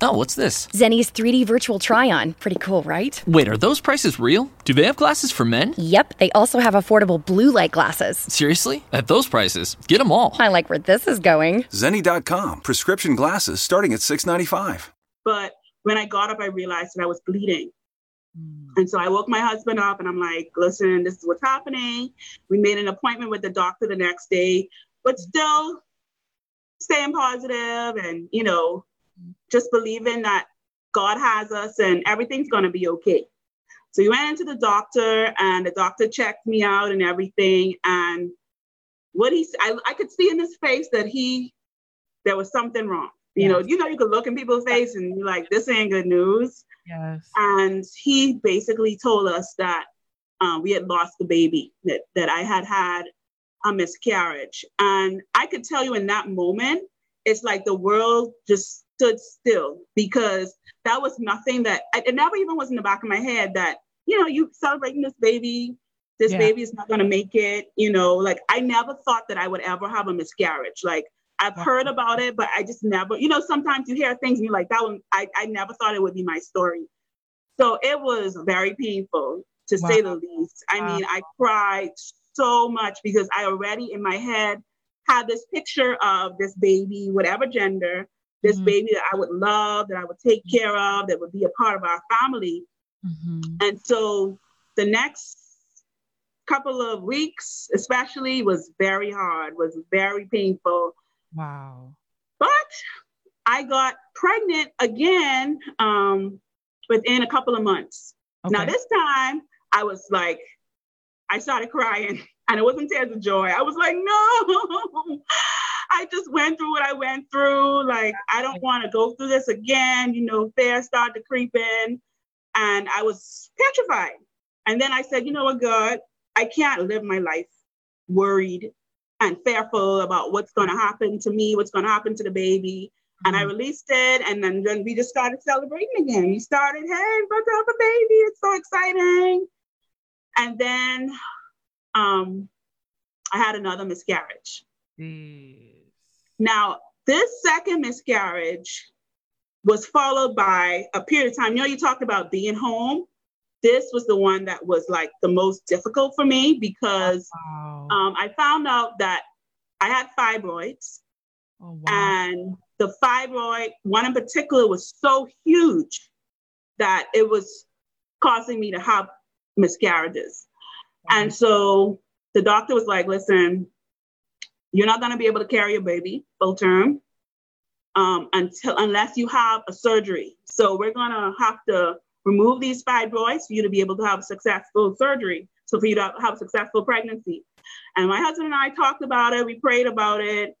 Oh, what's this? Zenni's 3D virtual try-on. Pretty cool, right? Wait, are those prices real? Do they have glasses for men? Yep, they also have affordable blue light glasses. Seriously? At those prices? Get them all. I like where this is going. Zenni.com. Prescription glasses starting at $6.95. But when I got up, I realized that I was bleeding. And so I woke my husband up and I'm like, listen, this is what's happening. We made an appointment with the doctor the next day, but still staying positive and, you know, just believing that God has us and everything's going to be okay. So we went into the doctor and the doctor checked me out and everything. And what I could see in his face that there was something wrong. Yes. You know, you could look in people's face and you're like, this ain't good news. Yes. And he basically told us that we had lost the baby, that I had a miscarriage. And I could tell you in that moment, it's like the world just stood still, because that was nothing that it never even was in the back of my head that, you know, you celebrating this baby, baby is not going to make it, you know, like I never thought that I would ever have a miscarriage. Like I've heard about it, but I just never, you know, sometimes you hear things and you're like, that one, I never thought it would be my story. So it was very painful to say the least. I mean, I cried so much because I already in my head had this picture of this baby, whatever gender, this mm-hmm. baby that I would love, that I would take care of, that would be a part of our family. Mm-hmm. And so the next couple of weeks, especially, was very hard, was very painful. Wow. But I got pregnant again within a couple of months. Okay. Now, this time I was like, I started crying and it wasn't tears of joy. I was like, no. I just went through what I went through. Like, I don't want to go through this again. You know, fear started to creep in and I was petrified. And then I said, you know what, God, I can't live my life worried and fearful about what's going to happen to me, what's going to happen to the baby. Mm-hmm. And I released it. And then we just started celebrating again. We started, hey, we're going to have a baby. It's so exciting. And then I had another miscarriage. Mm. Now, this second miscarriage was followed by a period of time. You know, you talked about being home. This was the one that was like the most difficult for me because I found out that I had fibroids. Oh, wow. And the fibroid, one in particular, was so huge that it was causing me to have miscarriages. Wow. And so the doctor was like, listen, you're not going to be able to carry your baby full term unless you have a surgery. So we're going to have to remove these fibroids for you to be able to have successful surgery. So for you to have a successful pregnancy. And my husband and I talked about it. We prayed about it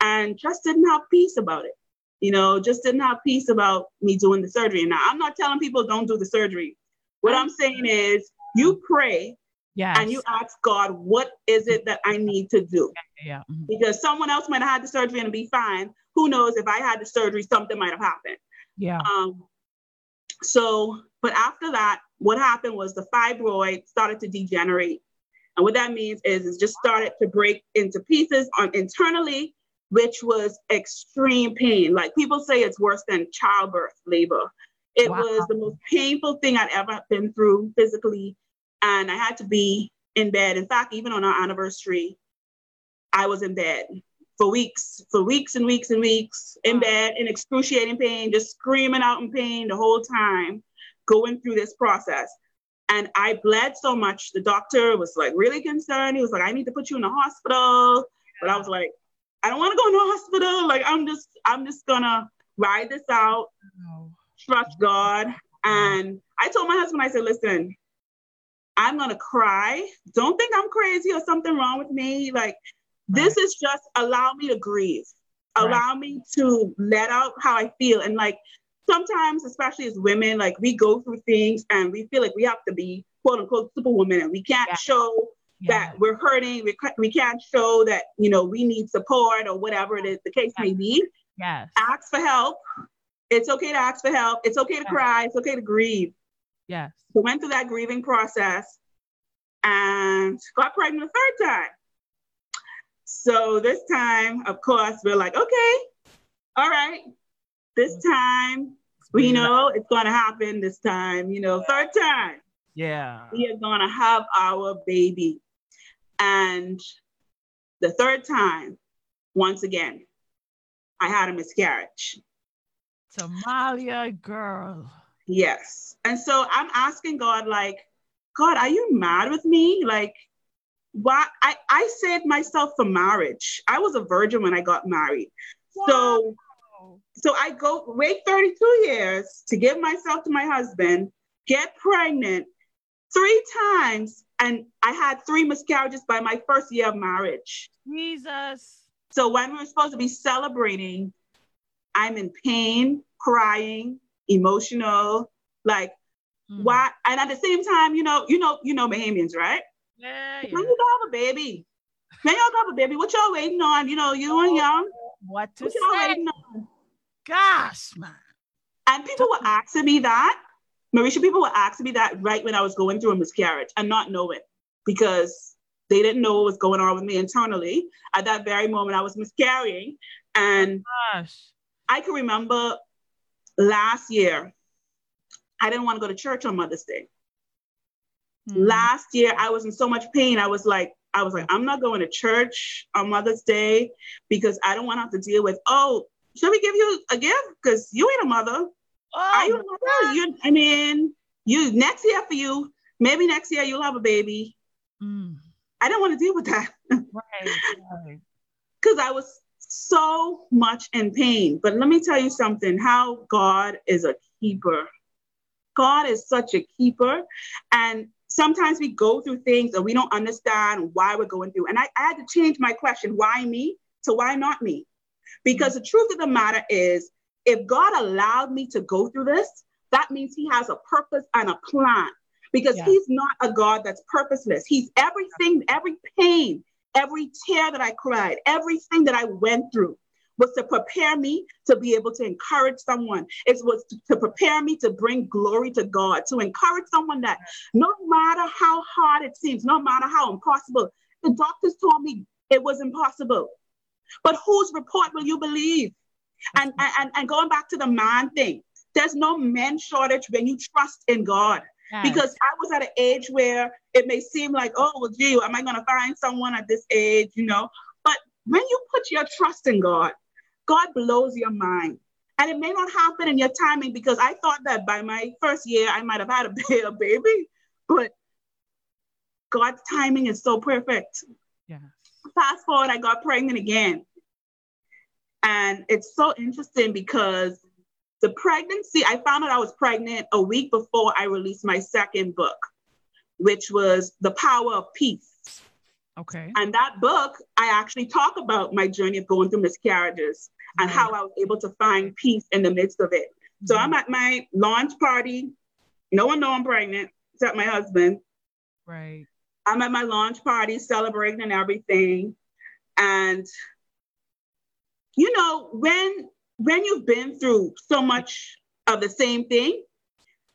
and just didn't have peace about it. You know, just didn't have peace about me doing the surgery. Now, I'm not telling people don't do the surgery. What I'm saying is you pray. Yes. And you ask God, what is it that I need to do? Yeah. Mm-hmm. Because someone else might have had the surgery and be fine. Who knows, if I had the surgery, something might have happened. Yeah. But after that, what happened was the fibroid started to degenerate. And what that means is it just started to break into pieces internally, which was extreme pain. Like, people say it's worse than childbirth labor. It wow. was the most painful thing I'd ever been through physically. And I had to be in bed. In fact, even on our anniversary, I was in bed for weeks and weeks in bed in excruciating pain, just screaming out in pain the whole time, going through this process. And I bled so much. The doctor was like really concerned. He was like, I need to put you in the hospital. But I was like, I don't want to go in the hospital. Like, I'm just gonna ride this out, trust God. And I told my husband, I said, listen, I'm gonna cry. Don't think I'm crazy or something wrong with me. Like, this is just, allow me to grieve. Allow me to let out how I feel. And like, sometimes, especially as women, like, we go through things and we feel like we have to be quote unquote superwoman, and we can't show that we're hurting. We can't show that, you know, we need support or whatever it is the case may be. Yes. Ask for help. It's okay to ask for help. It's okay to cry. It's okay to grieve. Yes. So went through that grieving process and got pregnant the third time. So this time, of course, we're like, okay, all right. This time, we know it's going to happen this time, you know, third time. Yeah. We are going to have our baby. And the third time, once again, I had a miscarriage. Tamalia, girl. Yes. And so I'm asking God, like, God, are you mad with me? Like, why? I saved myself for marriage. I was a virgin when I got married. Wow. So I go wait 32 years to give myself to my husband, get pregnant 3 times, and I had 3 miscarriages by my first year of marriage. Jesus. So when we were supposed to be celebrating, I'm in pain, crying, emotional, like, why? And at the same time, you know Bahamians, right? Yeah. When you go have a baby, when y'all have a baby, what y'all waiting on? You know, you and young. What to say? Gosh, man. And people were asking me that, Marisha, people were asking me that right when I was going through a miscarriage and not knowing, because they didn't know what was going on with me internally. At that very moment, I was miscarrying. And gosh. I can remember last year, I didn't want to go to church on Mother's Day. Mm-hmm. Last year, I was in so much pain. I was like, I'm not going to church on Mother's Day because I don't want to have to deal with, oh, should we give you a gift? Because you ain't a mother. Oh, are you a mother? You next year for you. Maybe next year you'll have a baby. Mm. I didn't want to deal with that. Right. Because I was so much in pain. But let me tell you something, how God is a keeper. God is such a keeper. And sometimes we go through things and we don't understand why we're going through. And I had to change my question, why me, to why not me? Because the truth of the matter is, if God allowed me to go through this, that means he has a purpose and a plan. Because he's not a God that's purposeless. He's everything, every pain, every tear that I cried, everything that I went through was to prepare me to be able to encourage someone. It was to prepare me to bring glory to God, to encourage someone that no matter how hard it seems, no matter how impossible, the doctors told me it was impossible. But whose report will you believe? And going back to the man thing, there's no man shortage when you trust in God. Yes. Because I was at an age where it may seem like, oh, well, gee, am I going to find someone at this age, you know? But when you put your trust in God, God blows your mind. And it may not happen in your timing, because I thought that by my first year, I might have had a baby. But God's timing is so perfect. Yeah. Fast forward, I got pregnant again. And it's so interesting because the pregnancy, I found out I was pregnant a week before I released my second book, which was The Power of Peace. Okay. And that book, I actually talk about my journey of going through miscarriages and how I was able to find peace in the midst of it. So I'm at my launch party. No one knows I'm pregnant except my husband. Right. I'm at my launch party celebrating and everything. And, you know, when you've been through so much of the same thing,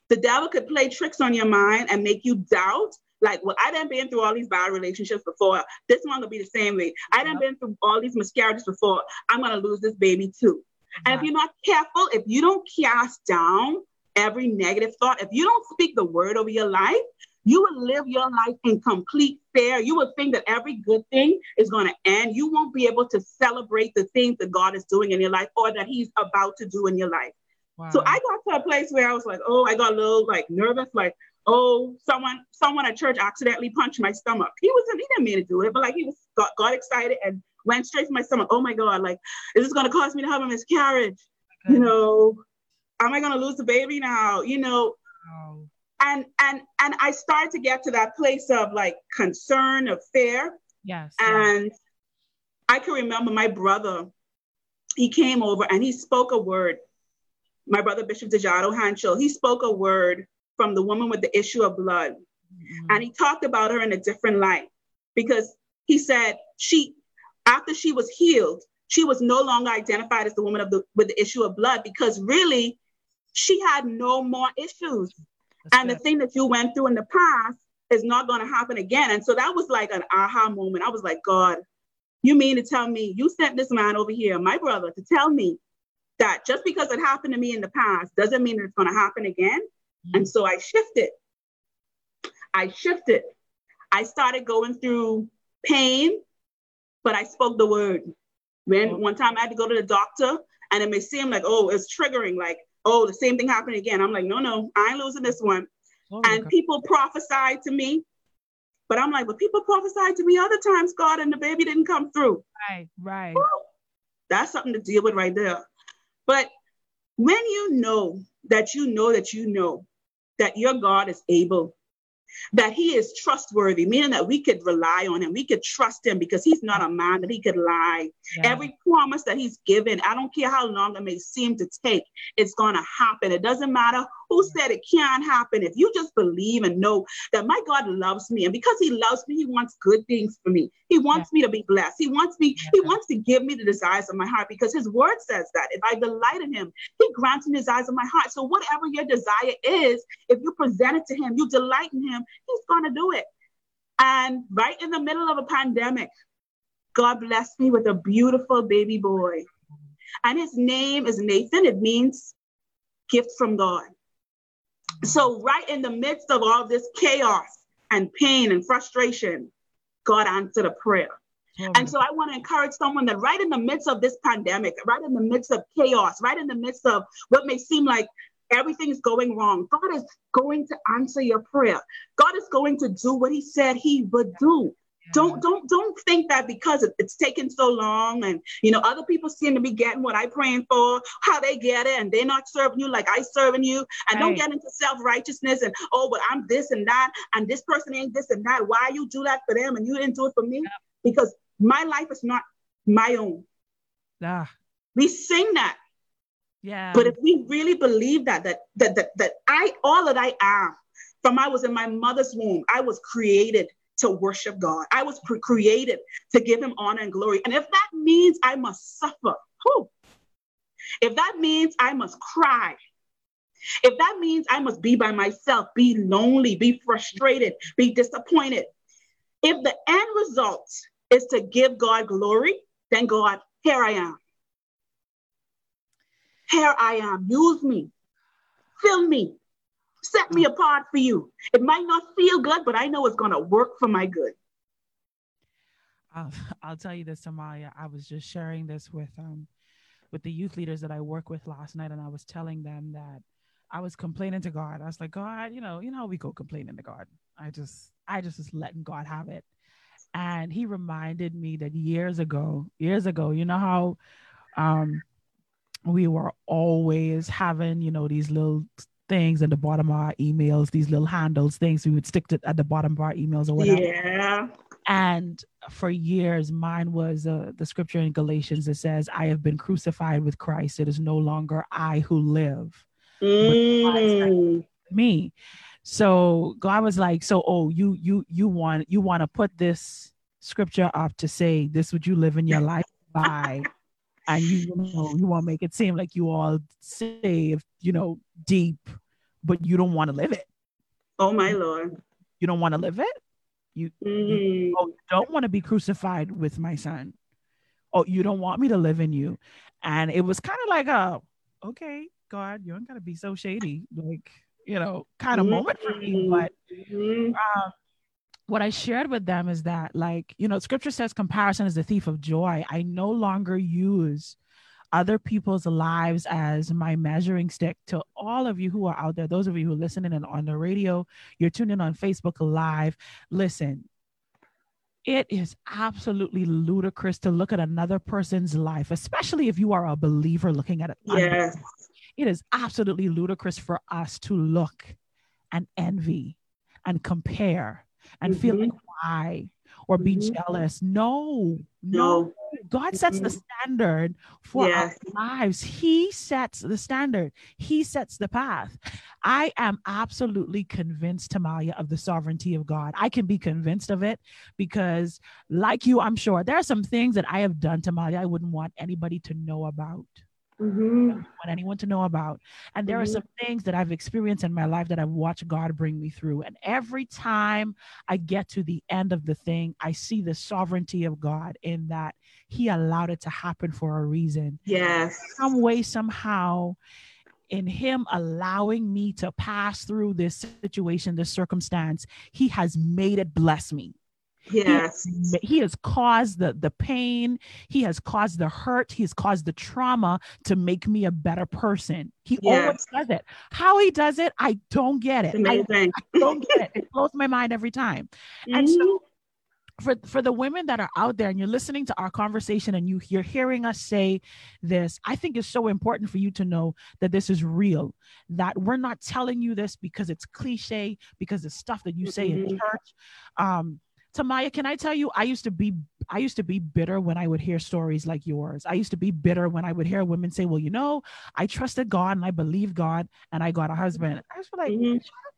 the devil could play tricks on your mind and make you doubt. Like, well, I done been through all these bad relationships before. This one will be the same way. I done been through all these miscarriages before. I'm going to lose this baby too. And if you're not careful, if you don't cast down every negative thought, if you don't speak the word over your life, you will live your life in complete fear. You will think that every good thing is going to end. You won't be able to celebrate the things that God is doing in your life or that he's about to do in your life. Wow. So I got to a place where I was like, oh, I got a little like nervous, like, oh, someone at church accidentally punched my stomach. He didn't mean to do it, but like he got excited and went straight for my stomach. Oh my God, like, is this going to cause me to have a miscarriage? Okay. You know, am I going to lose the baby now? You know, wow. And I started to get to that place of like concern, of fear. Yes. And yes. I can remember my brother, he came over and he spoke a word. My brother, Bishop Dejado Hansel, he spoke a word from the woman with the issue of blood. Mm-hmm. And he talked about her in a different light, because he said after she was healed, she was no longer identified as the woman with the issue of blood, because really she had no more issues. That's and good. The thing that you went through in the past is not going to happen again. And so that was like an aha moment. I was like, God, you mean to tell me you sent this man over here, my brother, to tell me that just because it happened to me in the past doesn't mean it's going to happen again? Mm-hmm. And so I shifted. I started going through pain, but I spoke the word. One time I had to go to the doctor, and it may seem like, oh, it's triggering, like, oh, the same thing happened again. I'm like, no, I ain't losing this one. Oh, and God. People prophesied to me, but I'm like, but people prophesied to me other times, God, and the baby didn't come through. Right. Woo! That's something to deal with right there. But when you know that that your God is able, that he is trustworthy, meaning that we could rely on him, we could trust him, because he's not a man that he could lie. Yeah. Every promise that he's given, I don't care how long it may seem to take, it's going to happen. It doesn't matter who said it can't happen. If you just believe and know that my God loves me, and because he loves me, he wants good things for me. He wants me to be blessed. He wants me, he wants to give me the desires of my heart, because his word says that if I delight in him, he grants me the desires of my heart. So whatever your desire is, if you present it to him, you delight in him, he's going to do it. And right in the middle of a pandemic, God blessed me with a beautiful baby boy. And his name is Nathan. It means gift from God. So right in the midst of all this chaos and pain and frustration, God answered a prayer. And so I want to encourage someone that right in the midst of this pandemic, right in the midst of chaos, right in the midst of what may seem like everything is going wrong, God is going to answer your prayer. God is going to do what he said he would do. Yeah. Don't think that because it's taken so long and, you know, other people seem to be getting what I'm praying for, how they get it, and they're not serving you like I'm serving you. And don't get into self-righteousness and, oh, but I'm this and that, and this person ain't this and that. Why you do that for them and you didn't do it for me? Yeah. Because my life is not my own. Nah. We sing that. Yeah. But if we really believe that I, all that I am, from I was in my mother's womb, I was created to worship God. I was created to give him honor and glory. And if that means I must suffer, if that means I must cry, if that means I must be by myself, be lonely, be frustrated, be disappointed, if the end result is to give God glory, then God, here I am. Here I am. Use me. Fill me. Set me apart for you. It might not feel good, but I know it's going to work for my good. I'll tell you this, Tamalia. I was just sharing this with the youth leaders that I work with last night, and I was telling them that I was complaining to God. I was like, God, you know, we go complaining to God. I just was letting God have it. And he reminded me that years ago, you know how we were always having, you know, these little things at the bottom of our emails, these little handles, things we would stick to at the bottom of our emails or whatever. Yeah. And for years, mine was the scripture in Galatians that says, I have been crucified with Christ. It is no longer I who live, but Christ that lives in me. So God was like, so, oh, you want to put this scripture up to say, this would you live in your life by, and you want to make it seem like you all saved, deep, but you don't want to live it. Oh my Lord. You don't want to live it? You don't want to be crucified with my son. Oh, you don't want me to live in you. And it was kind of like, okay, God, you ain't got to be so shady. Like, kind of moment for me. But what I shared with them is that, scripture says comparison is the thief of joy. I no longer use other people's lives as my measuring stick. To all of you who are out there, those of you who are listening and on the radio, you're tuning in on Facebook Live. Listen, it is absolutely ludicrous to look at another person's life, especially if you are a believer looking at it. Yes. It is absolutely ludicrous for us to look and envy and compare and feel like why, or be jealous. No. God sets the standard for our lives. He sets the standard. He sets the path. I am absolutely convinced, Tamalia, of the sovereignty of God. I can be convinced of it because, like you, I'm sure there are some things that I have done, Tamalia, I wouldn't want anybody to know about. I don't want anyone to know about. And there are some things that I've experienced in my life that I've watched God bring me through. And every time I get to the end of the thing, I see the sovereignty of God in that He allowed it to happen for a reason. Yes. Some way, somehow, in Him allowing me to pass through this situation, this circumstance, He has made it bless me. Yes. He has caused the pain. He has caused the hurt. He has caused the trauma to make me a better person. He always does it. How He does it, I don't get it. I don't get it. It blows my mind every time. And so for the women that are out there and you're listening to our conversation and you're hearing us say this, I think it's so important for you to know that this is real, that we're not telling you this because it's cliche, because it's stuff that you say in church. Tamalia, can I tell you, I used to be bitter when I would hear stories like yours. I used to be bitter when I would hear women say, well, I trusted God and I believed God and I got a husband. I was like,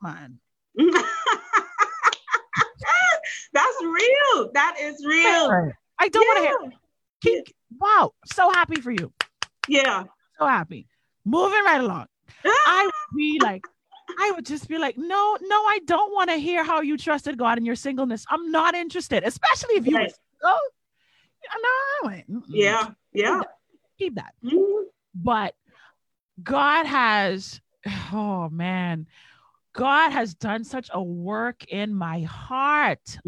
man. That's real. That is real. I don't want to hear it. Wow. So happy for you. Yeah. So happy. Moving right along. I would just be like, no, I don't want to hear how you trusted God in your singleness. I'm not interested, especially if you were single. No, I went, yeah. Keep that. But God has, God has done such a work in my heart,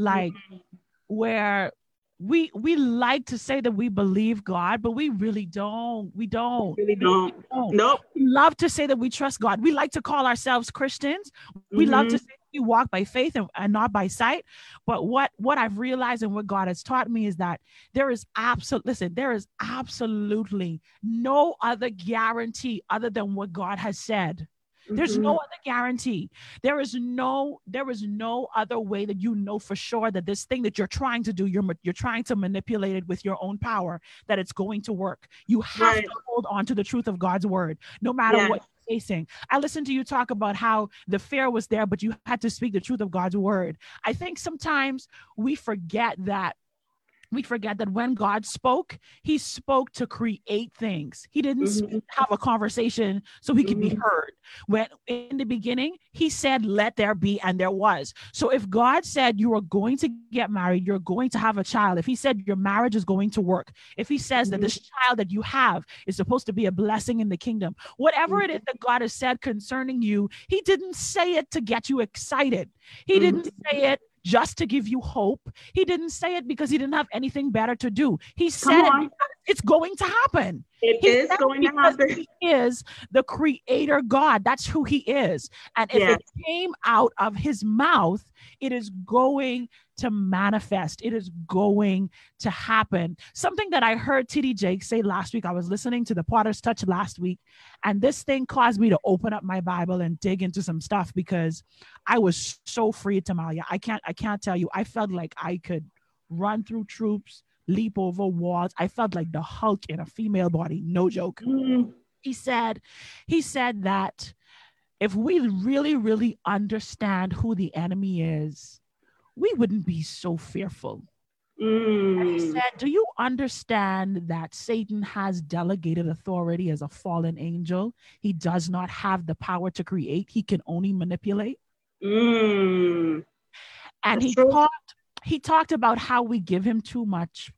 where we like to say that we believe God, but we really don't. We really don't. Nope. We love to say that we trust God. We like to call ourselves Christians. We love to say we walk by faith and not by sight. But what I've realized and what God has taught me is that there is absolutely no other guarantee other than what God has said. There's no other guarantee. There is no other way that you know for sure that this thing that you're trying to do, you're trying to manipulate it with your own power, that it's going to work. You have to hold on to the truth of God's word, no matter what you're facing. I listened to you talk about how the fear was there, but you had to speak the truth of God's word. I think sometimes we forget that when God spoke, He spoke to create things. He didn't have a conversation so He could be heard. When in the beginning, He said, let there be, and there was. So if God said you are going to get married, you're going to have a child, if He said your marriage is going to work, if He says that this child that you have is supposed to be a blessing in the kingdom, whatever it is that God has said concerning you, He didn't say it to get you excited. He didn't say it just to give you hope. He didn't say it because He didn't have anything better to do. He said it, it's going to happen. It is going to happen. He is the creator God. That's who He is. And if it came out of His mouth, it is going to manifest. It is going to happen. Something that I heard T.D. Jakes say last week, I was listening to the Potter's Touch last week, and this thing caused me to open up my Bible and dig into some stuff because I was so free, Tamalia. I can't tell you. I felt like I could run through troops, leap over walls. I felt like the Hulk in a female body. No joke. He said that if we really, really understand who the enemy is, we wouldn't be so fearful. And he said, do you understand that Satan has delegated authority as a fallen angel? He does not have the power to create. He can only manipulate. And he talked about how we give him too much.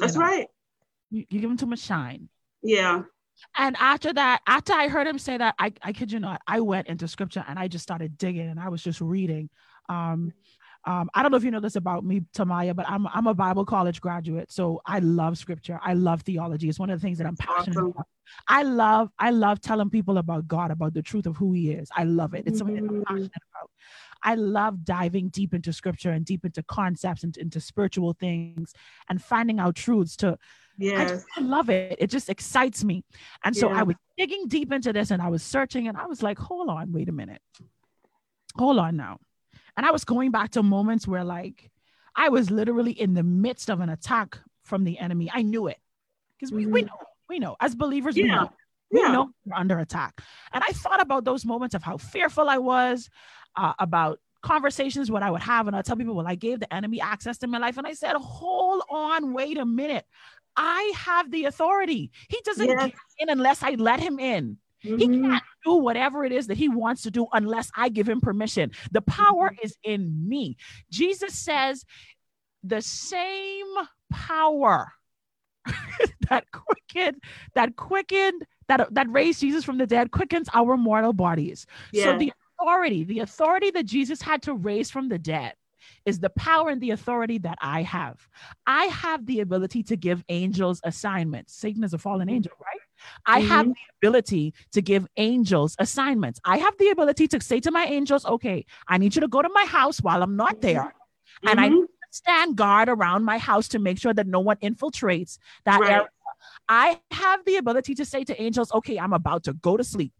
That's right. You give him too much shine. Yeah. And after that, after I heard him say that, I kid you not, I went into scripture and I just started digging and I was just reading. I don't know if you know this about me, Tamalia, but I'm a Bible college graduate, so I love scripture. I love theology. It's one of the things that I'm passionate about. I love telling people about God, about the truth of who He is. I love it. It's something that I'm passionate about. I love diving deep into scripture and deep into concepts and into spiritual things and finding out truths to. Yes. I love it. It just excites me. And so I was digging deep into this and I was searching and I was like, hold on, wait a minute. Hold on now. And I was going back to moments where like, I was literally in the midst of an attack from the enemy. I knew it because we know as believers, we know we're under attack. And I thought about those moments of how fearful I was, about conversations, what I would have. And I'd tell people, well, I gave the enemy access to my life. And I said, hold on, wait a minute. I have the authority. He doesn't get in unless I let him in. He can't do whatever it is that he wants to do unless I give him permission. The power is in me. Jesus says the same power that raised Jesus from the dead quickens our mortal bodies. Yeah. So the authority that Jesus had to raise from the dead is the power and the authority that I have. I have the ability to give angels assignments. Satan is a fallen angel, right? I have the ability to give angels assignments. I have the ability to say to my angels, okay, I need you to go to my house while I'm not there. And I need to stand guard around my house to make sure that no one infiltrates that area. I have the ability to say to angels, okay, I'm about to go to sleep.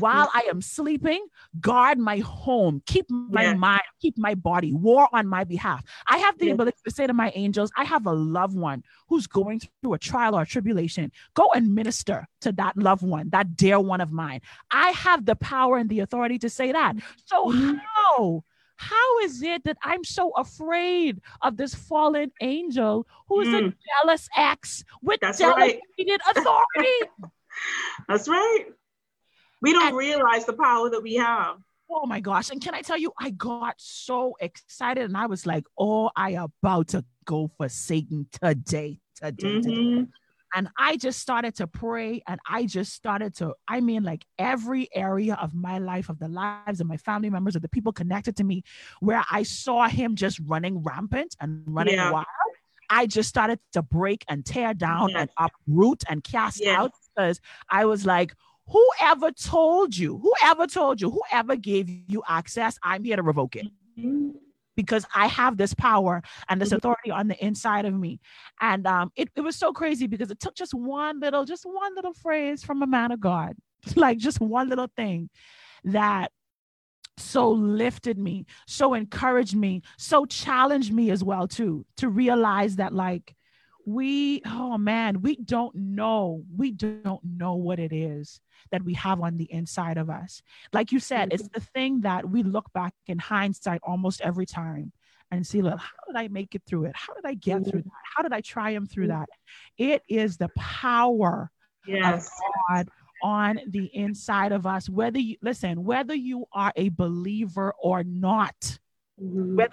While I am sleeping, guard my home, keep my mind, keep my body, war on my behalf. I have the ability to say to my angels, I have a loved one who's going through a trial or a tribulation. Go and minister to that loved one, that dear one of mine. I have the power and the authority to say that. So how is it that I'm so afraid of this fallen angel who is a jealous ex with delegated authority? That's right. We don't realize the power that we have. Oh my gosh. And can I tell you, I got so excited and I was like, oh, I about to go for Satan today. And I just started to pray and I just started to, I mean, like every area of my life, of the lives of my family members, of the people connected to me, where I saw him just running rampant and running wild. I just started to break and tear down and uproot and cast out, because I was like, whoever told you, whoever gave you access, I'm here to revoke it because I have this power and this authority on the inside of me. And it was so crazy because it took just one little phrase from a man of God, like just one little thing that so lifted me, so encouraged me, so challenged me as well too, to realize that like, we don't know what it is that we have on the inside of us. Like you said, it's the thing that we look back in hindsight almost every time and see, look, how did I make it through it? How did I get through that? How did I triumph through that? It is the power of God on the inside of us. Whether you are a believer or not, what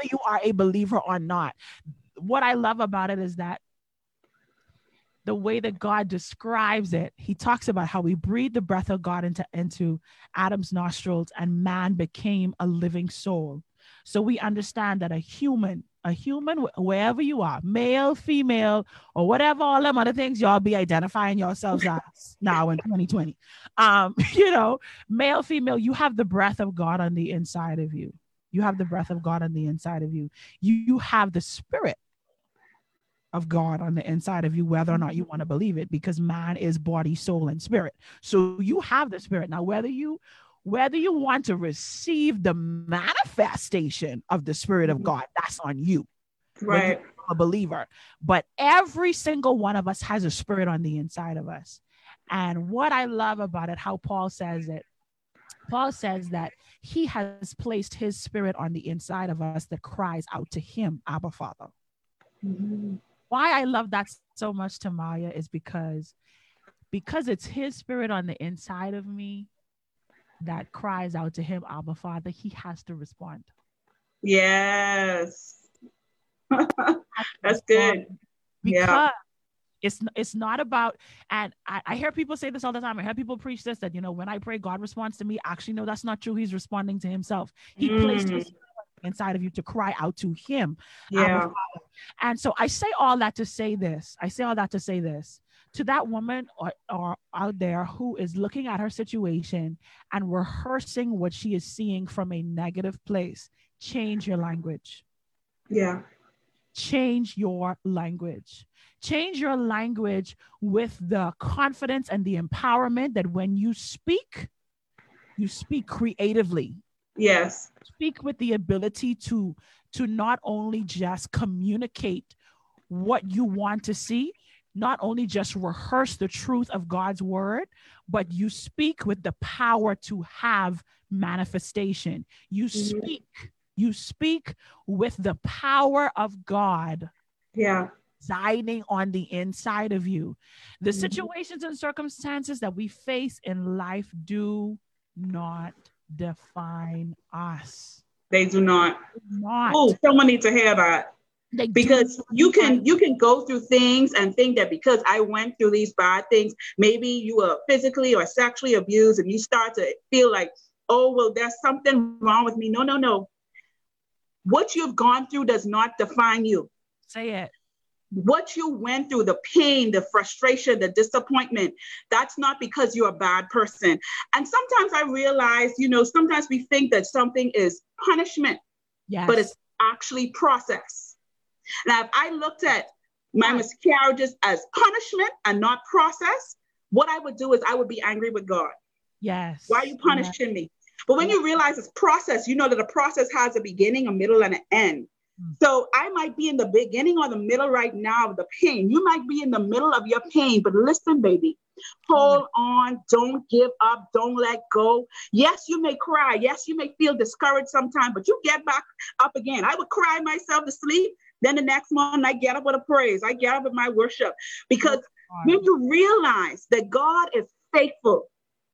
I love about it is that the way that God describes it, he talks about how we breathe the breath of God into Adam's nostrils and man became a living soul. So we understand that a human, wherever you are, male, female, or whatever, all them other things y'all be identifying yourselves as now in 2020, male, female, you have the breath of God on the inside of you. You have the breath of God on the inside of you. You have the spirit of God on the inside of you, whether or not you want to believe it, because man is body, soul, and spirit. So you have the spirit. Now, whether you want to receive the manifestation of the spirit of God, that's on you. Right. You're a believer. But every single one of us has a spirit on the inside of us. And what I love about it, how Paul says that he has placed his spirit on the inside of us that cries out to him, Abba Father. Mm-hmm. Why I love that so much, Tamalia, is because it's his spirit on the inside of me that cries out to him, Abba Father. He has to respond. Yes. That's good. Because yeah. It's not about, and I hear people say this all the time. I hear people preach this, that, you know, when I pray, God responds to me. Actually, no, that's not true. He's responding to himself. He placed his inside of you to cry out to him. Yeah. And so I say all that to say this to that woman or out there who is looking at her situation and rehearsing what she is seeing from a negative place. Change your language. Yeah. Change your language with the confidence and the empowerment that when you speak creatively. Yes. Speak with the ability to not only just communicate what you want to see, not only just rehearse the truth of God's word, but you speak with the power to have manifestation. You speak with the power of God. Yeah. Residing on the inside of you. The situations and circumstances that we face in life do not define us. They do not. Oh, someone needs to hear that. Because you can go through things and think that because I went through these bad things, maybe you were physically or sexually abused, and you start to feel like, oh, well, there's something wrong with me. No. What you've gone through does not define you. Say it. What you went through, the pain, the frustration, the disappointment, that's not because you're a bad person. And sometimes I realize, you know, sometimes we think that something is punishment, yes, but it's actually process. Now, if I looked at my miscarriages as punishment and not process, what I would do is I would be angry with God. Yes. Why are you punishing me? But when you realize it's process, you know that a process has a beginning, a middle, and an end. So I might be in the beginning or the middle right now of the pain. You might be in the middle of your pain, but listen, baby, hold on. Don't give up. Don't let go. Yes, you may cry. Yes, you may feel discouraged sometimes, but you get back up again. I would cry myself to sleep. Then the next morning I get up with a praise. I get up with my worship, because when you realize that God is faithful,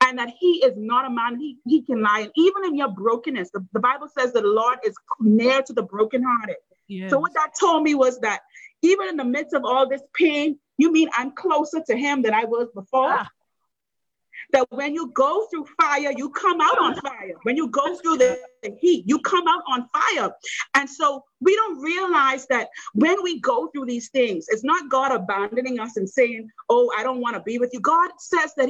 and that he is not a man, he can lie. And even in your brokenness, the Bible says that the Lord is near to the brokenhearted. Yes. So what that told me was that even in the midst of all this pain, you mean I'm closer to him than I was before? Ah. That when you go through fire, you come out on fire. When you go through the heat, you come out on fire. And so we don't realize that when we go through these things, it's not God abandoning us and saying, oh, I don't want to be with you. God says that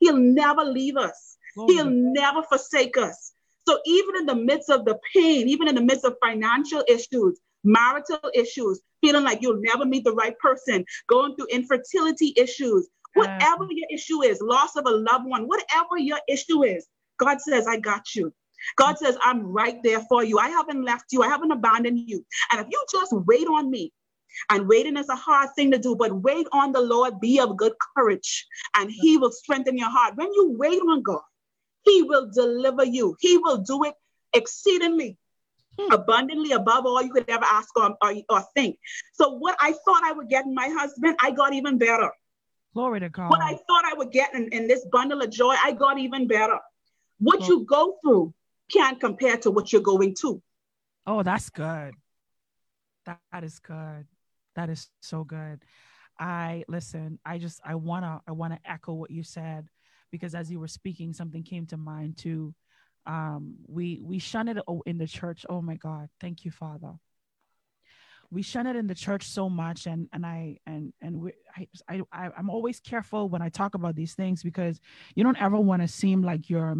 he'll never leave us. Oh, he'll never forsake us. So even in the midst of the pain, even in the midst of financial issues, marital issues, feeling like you'll never meet the right person, going through infertility issues, whatever your issue is, loss of a loved one, whatever your issue is, God says, I got you. God says, I'm right there for you. I haven't left you. I haven't abandoned you. And if you just wait on me, and waiting is a hard thing to do, but wait on the Lord, be of good courage, and he will strengthen your heart. When you wait on God, he will deliver you. He will do it exceedingly, abundantly, above all you could ever ask or think. So what I thought I would get in my husband, I got even better. Glory to God. What I thought I would get in this bundle of joy, I got even better. What you go through can't compare to what you're going to. Oh, that's good. That is good. That is so good. I want to echo what you said, because as you were speaking, something came to mind too. We shun it in the church. Oh my God. Thank you, Father. We shun it in the church so much, and I'm always careful when I talk about these things, because you don't ever want to seem like you're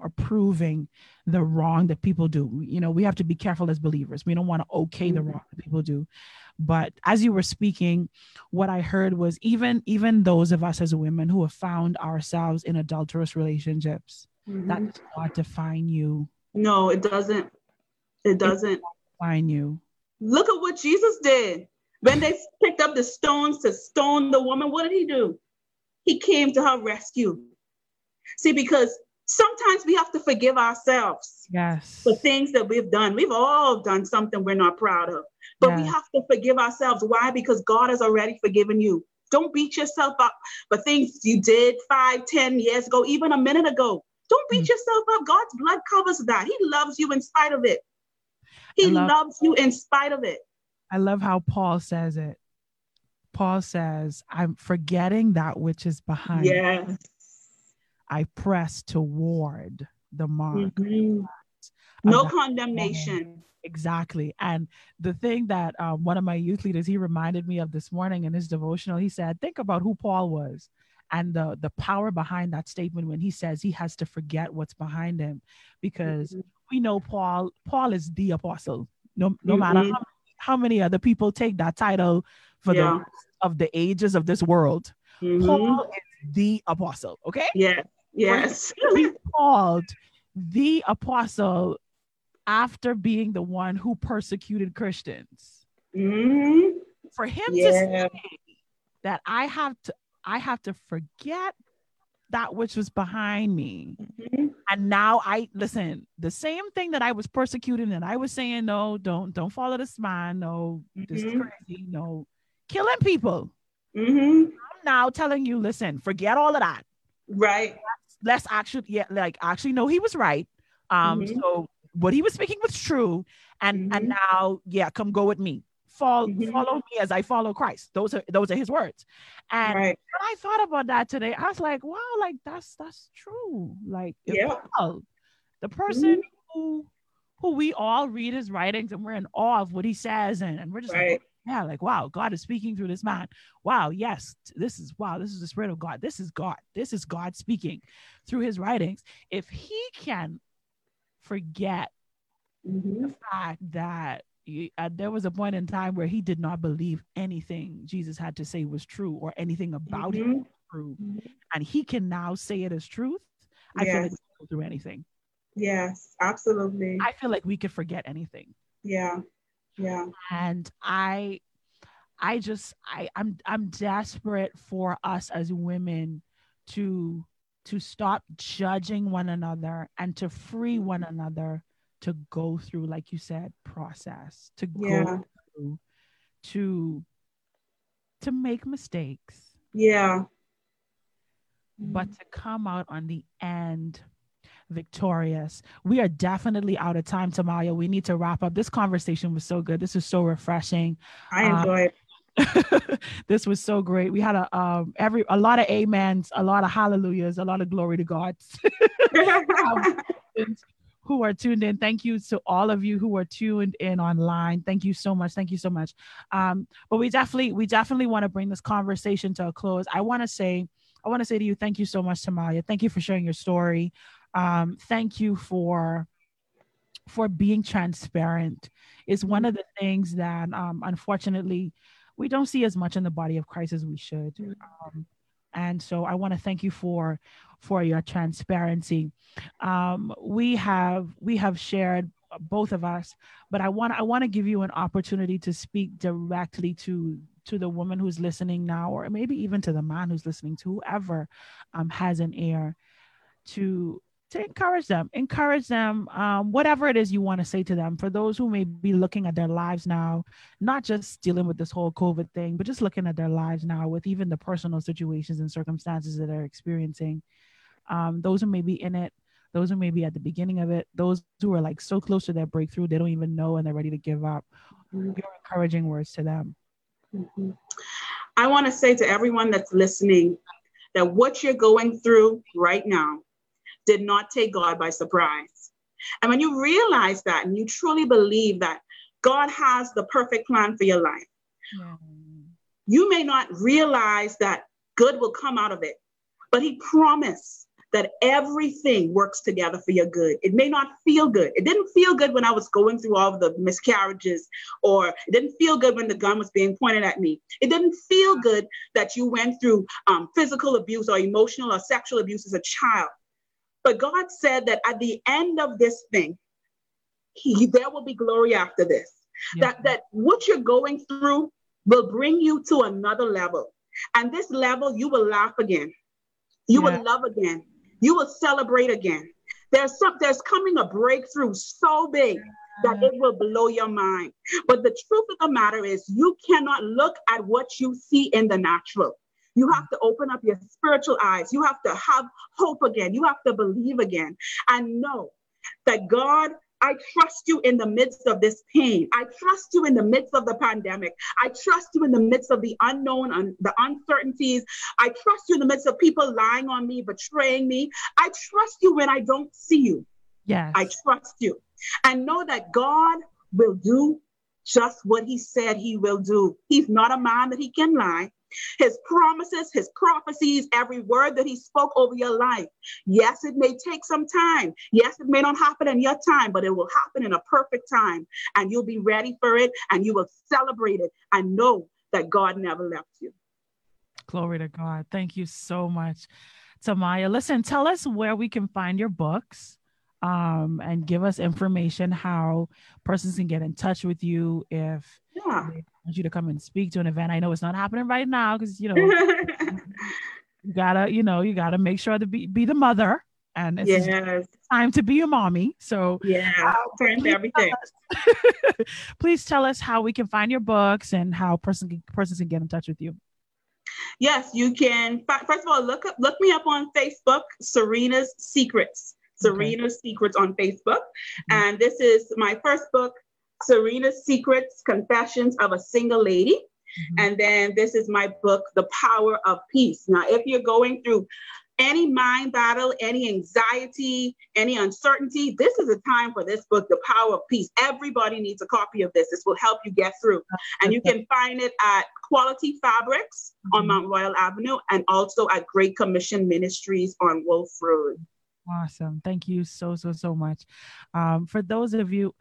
approving the wrong that people do. You know, we have to be careful as believers. We don't want to okay the wrong that people do. But as you were speaking, what I heard was even those of us as women who have found ourselves in adulterous relationships, that does not define you. No, it doesn't. It doesn't define you. Look at what Jesus did. When they picked up the stones to stone the woman, what did he do? He came to her rescue. See, because sometimes we have to forgive ourselves for things that we've done. We've all done something we're not proud of. But we have to forgive ourselves. Why? Because God has already forgiven you. Don't beat yourself up for things you did 5, 10 years ago, even a minute ago. Don't beat yourself up. God's blood covers that. He loves you in spite of it. He loves you in spite of it. I love how Paul says it. Paul says, I'm forgetting that which is behind. Yes. I press toward the mark. Mm-hmm. No condemnation. Exactly. And the thing that one of my youth leaders, he reminded me of this morning in his devotional, he said, think about who Paul was and the power behind that statement when he says he has to forget what's behind him, because we know Paul is the apostle. No matter how many other people take that title for the rest of the ages of this world, Paul is the apostle. Okay. Yeah. Yes. He's called the apostle after being the one who persecuted Christians. Mm-hmm. For him to say that I have to forget that which was behind me. Mm-hmm. And now the same thing that I was persecuting and I was saying, no, don't follow this man. No, this is crazy. No, killing people. Mm-hmm. I'm now telling you, listen, forget all of that. Right. Let's actually, no, he was right. So what he was speaking was true. And, and now, come go with me. Follow me as I follow Christ. Those are his words. And when I thought about that today, I was like, wow, like that's true. Like the person who we all read his writings and we're in awe of what he says, and we're just like, yeah, like, wow, God is speaking through this man. Wow, yes, this is the Spirit of God. This is God speaking through his writings. If he can forget the fact that there was a point in time where he did not believe anything Jesus had to say was true or anything about him was true. And he can now say it as truth. I feel like we can go through anything. Yes, absolutely. I feel like we could forget anything. Yeah. Yeah. And I'm desperate for us as women to stop judging one another and to free one another to go through, like you said, process, to go through, to make mistakes. Yeah. But to come out on the end victorious. We are definitely out of time, Tamalia. We need to wrap up. This conversation was so good. This is so refreshing. I enjoy it. This was so great. We had a lot of amens, a lot of hallelujahs, a lot of glory to God. Who are tuned in. Thank you to all of you who are tuned in online. Thank you so much. Thank you so much. But we definitely want to bring this conversation to a close. I want to say to you, thank you so much, Tamalia. Thank you for sharing your story. Thank you for being transparent. It's one of the things that, unfortunately, we don't see as much in the body of Christ as we should. And so I want to thank you for your transparency. We have shared, both of us, but I want to give you an opportunity to speak directly to the woman who's listening now, or maybe even to the man who's listening, to whoever has an ear, to encourage them, whatever it is you want to say to them. For those who may be looking at their lives now, not just dealing with this whole COVID thing, but just looking at their lives now with even the personal situations and circumstances that they're experiencing, those who may be in it, those who may be at the beginning of it, those who are like so close to their breakthrough, they don't even know and they're ready to give up. Your encouraging words to them. Mm-hmm. I want to say to everyone that's listening that what you're going through right now did not take God by surprise. And when you realize that and you truly believe that God has the perfect plan for your life, you may not realize that good will come out of it, but he promised that everything works together for your good. It may not feel good. It didn't feel good when I was going through all of the miscarriages, or it didn't feel good when the gun was being pointed at me. It didn't feel good that you went through physical abuse or emotional or sexual abuse as a child. But God said that at the end of this thing, there will be glory after this. Yeah. That what you're going through will bring you to another level. And this level, you will laugh again. You will love again. You will celebrate again. There's coming a breakthrough so big that it will blow your mind. But the truth of the matter is, you cannot look at what you see in the natural. You have to open up your spiritual eyes. You have to have hope again. You have to believe again. And know that God, I trust you in the midst of this pain. I trust you in the midst of the pandemic. I trust you in the midst of the unknown and the uncertainties. I trust you in the midst of people lying on me, betraying me. I trust you when I don't see you. Yes. I trust you. And know that God will do just what he said he will do. He's not a man that he can lie. His promises, his prophecies, every word that he spoke over your life. Yes, it may take some time. Yes, it may not happen in your time, but it will happen in a perfect time. And you'll be ready for it, and you will celebrate it and know that God never left you. Glory to God. Thank you so much, Tamalia. Listen, tell us where we can find your books. And give us information how persons can get in touch with you if they want you to come and speak to an event. I know it's not happening right now because, you know, you gotta make sure to be the mother, and it's time to be a mommy. So everything. Please tell us how we can find your books and how persons can get in touch with you. Yes, you can. First of all, look me up on Facebook, Serena's Secrets. Serena's Secrets on Facebook. And this is my first book, Serena's Secrets, Confessions of a Single Lady. And then this is my book, The Power of Peace. Now, if you're going through any mind battle, any anxiety, any uncertainty, this is a time for this book, The Power of Peace. Everybody needs a copy of this. This will help you get through. And you can find it at Quality Fabrics on Mount Royal Avenue, and also at Great Commission Ministries on Wolf Road. Awesome. Thank you so much. For those of you,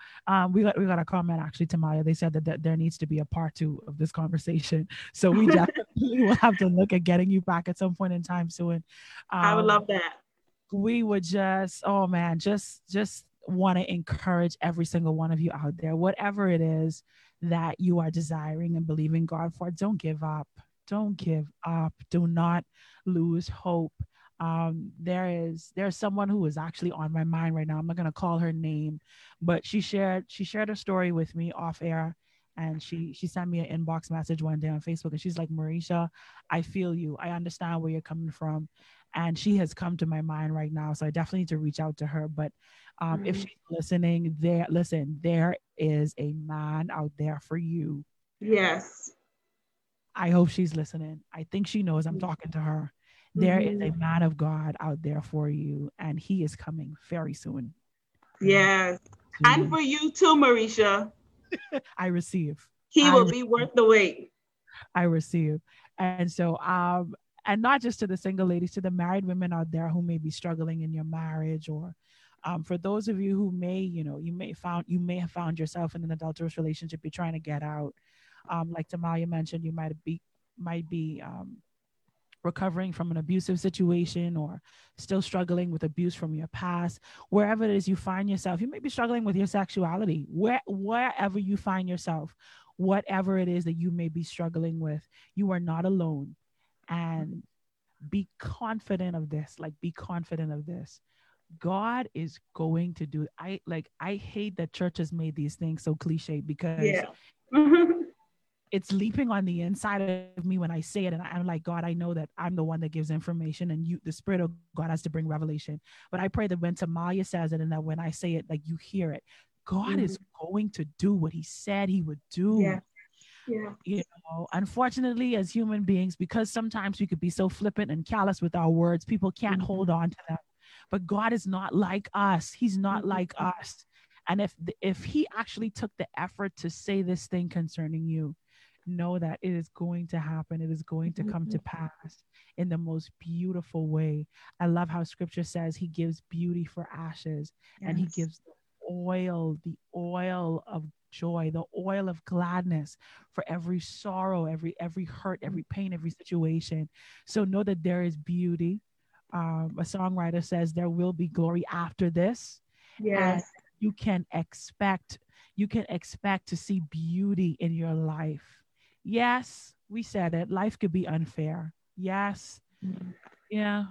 we got a comment actually, Tamalia. They said that there needs to be a part two of this conversation. So we definitely will have to look at getting you back at some point in time soon. I would love that. We would just want to encourage every single one of you out there, whatever it is that you are desiring and believing God for, don't give up. Don't give up. Do not lose hope. There's someone who is actually on my mind right now. I'm not going to call her name, but she shared her story with me off air, and she sent me an inbox message one day on Facebook, and she's like, Marisha, I feel you. I understand where you're coming from. And she has come to my mind right now. So I definitely need to reach out to her. But if she's listening, there is a man out there for you. Yes. I hope she's listening. I think she knows I'm talking to her. There is a man of God out there for you, and he is coming very soon. Yes. And for you too, Marisha. I receive. He will be worth the wait. I receive. And so, and not just to the single ladies, to the married women out there who may be struggling in your marriage, or for those of you who may, you may have found yourself in an adulterous relationship, you're trying to get out. Like Tamalia mentioned, you might be recovering from an abusive situation, or still struggling with abuse from your past. Wherever it is you find yourself, you may be struggling with your sexuality. Wherever you find yourself, whatever it is that you may be struggling with, you are not alone. And be confident of this. God is going to do it. I hate that church has made these things so cliche, because it's leaping on the inside of me when I say it. And I'm like, God, I know that I'm the one that gives information, and you, the Spirit of God, has to bring revelation. But I pray that when Tamalia says it, and that when I say it, like, you hear it, God is going to do what he said he would do. Yeah. Yeah. You know, unfortunately, as human beings, because sometimes we could be so flippant and callous with our words, people can't hold on to them. But God is not like us. He's not like us. And if he actually took the effort to say this thing concerning you, know that it is going to happen. It is going to come to pass in the most beautiful way. I love how scripture says he gives beauty for ashes, and he gives the oil of joy, the oil of gladness for every sorrow, every hurt, every pain, every situation. So know that there is beauty. A songwriter says there will be glory after this. Yes. And you can expect to see beauty in your life. Yes, we said it. Life could be unfair. Yes. Yeah.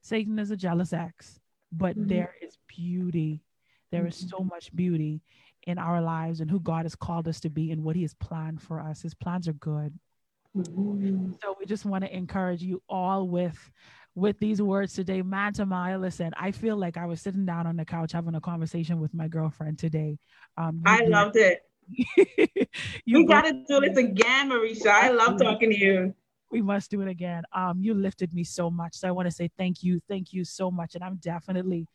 Satan is a jealous ex, but there is beauty. There is so much beauty in our lives and who God has called us to be and what he has planned for us. His plans are good. Mm-hmm. So we just want to encourage you all with these words today. Man, Tamalia, listen, I feel like I was sitting down on the couch having a conversation with my girlfriend today. Loved it. We got to do this again, Marisha. I love talking to you. We must do it again. You lifted me so much. So I want to say thank you. Thank you so much. And I'm definitely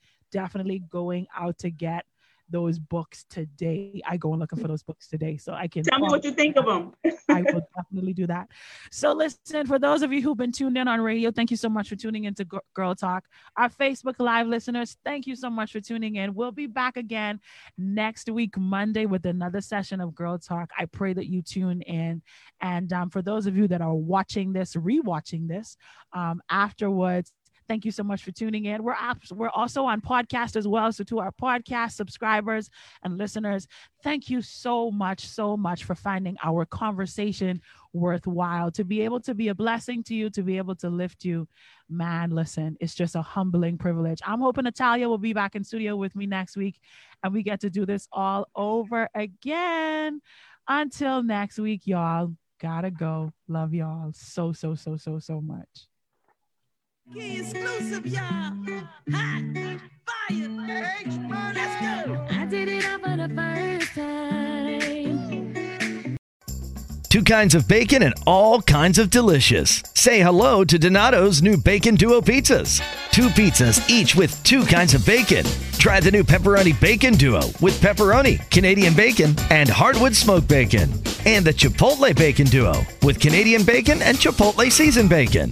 going out to get those books today. I go and looking for those books today, so I can tell me what you think of them. I will definitely do that. So listen, for those of you who've been tuned in on radio, thank you so much for tuning into Girl Talk. Our Facebook Live listeners, thank you so much for tuning in. We'll be back again next week, Monday, with another session of Girl Talk. I pray that you tune in. And for those of you that are watching this, rewatching this afterwards, thank you so much for tuning in. We're also on podcast as well. So to our podcast subscribers and listeners, thank you so much for finding our conversation worthwhile, to be able to be a blessing to you, to be able to lift you. Man, listen, it's just a humbling privilege. I'm hoping Natalia will be back in studio with me next week and we get to do this all over again. Until next week, y'all, gotta go. Love y'all so much. Exclusive, y'all. Hot fire. Let's go. I did it all for the first time. 2 kinds of bacon and all kinds of delicious. Say hello to Donato's new Bacon Duo pizzas. 2 pizzas, each with 2 kinds of bacon. Try the new Pepperoni Bacon Duo with pepperoni, Canadian bacon, and hardwood smoked bacon. And the Chipotle Bacon Duo with Canadian bacon and Chipotle seasoned bacon.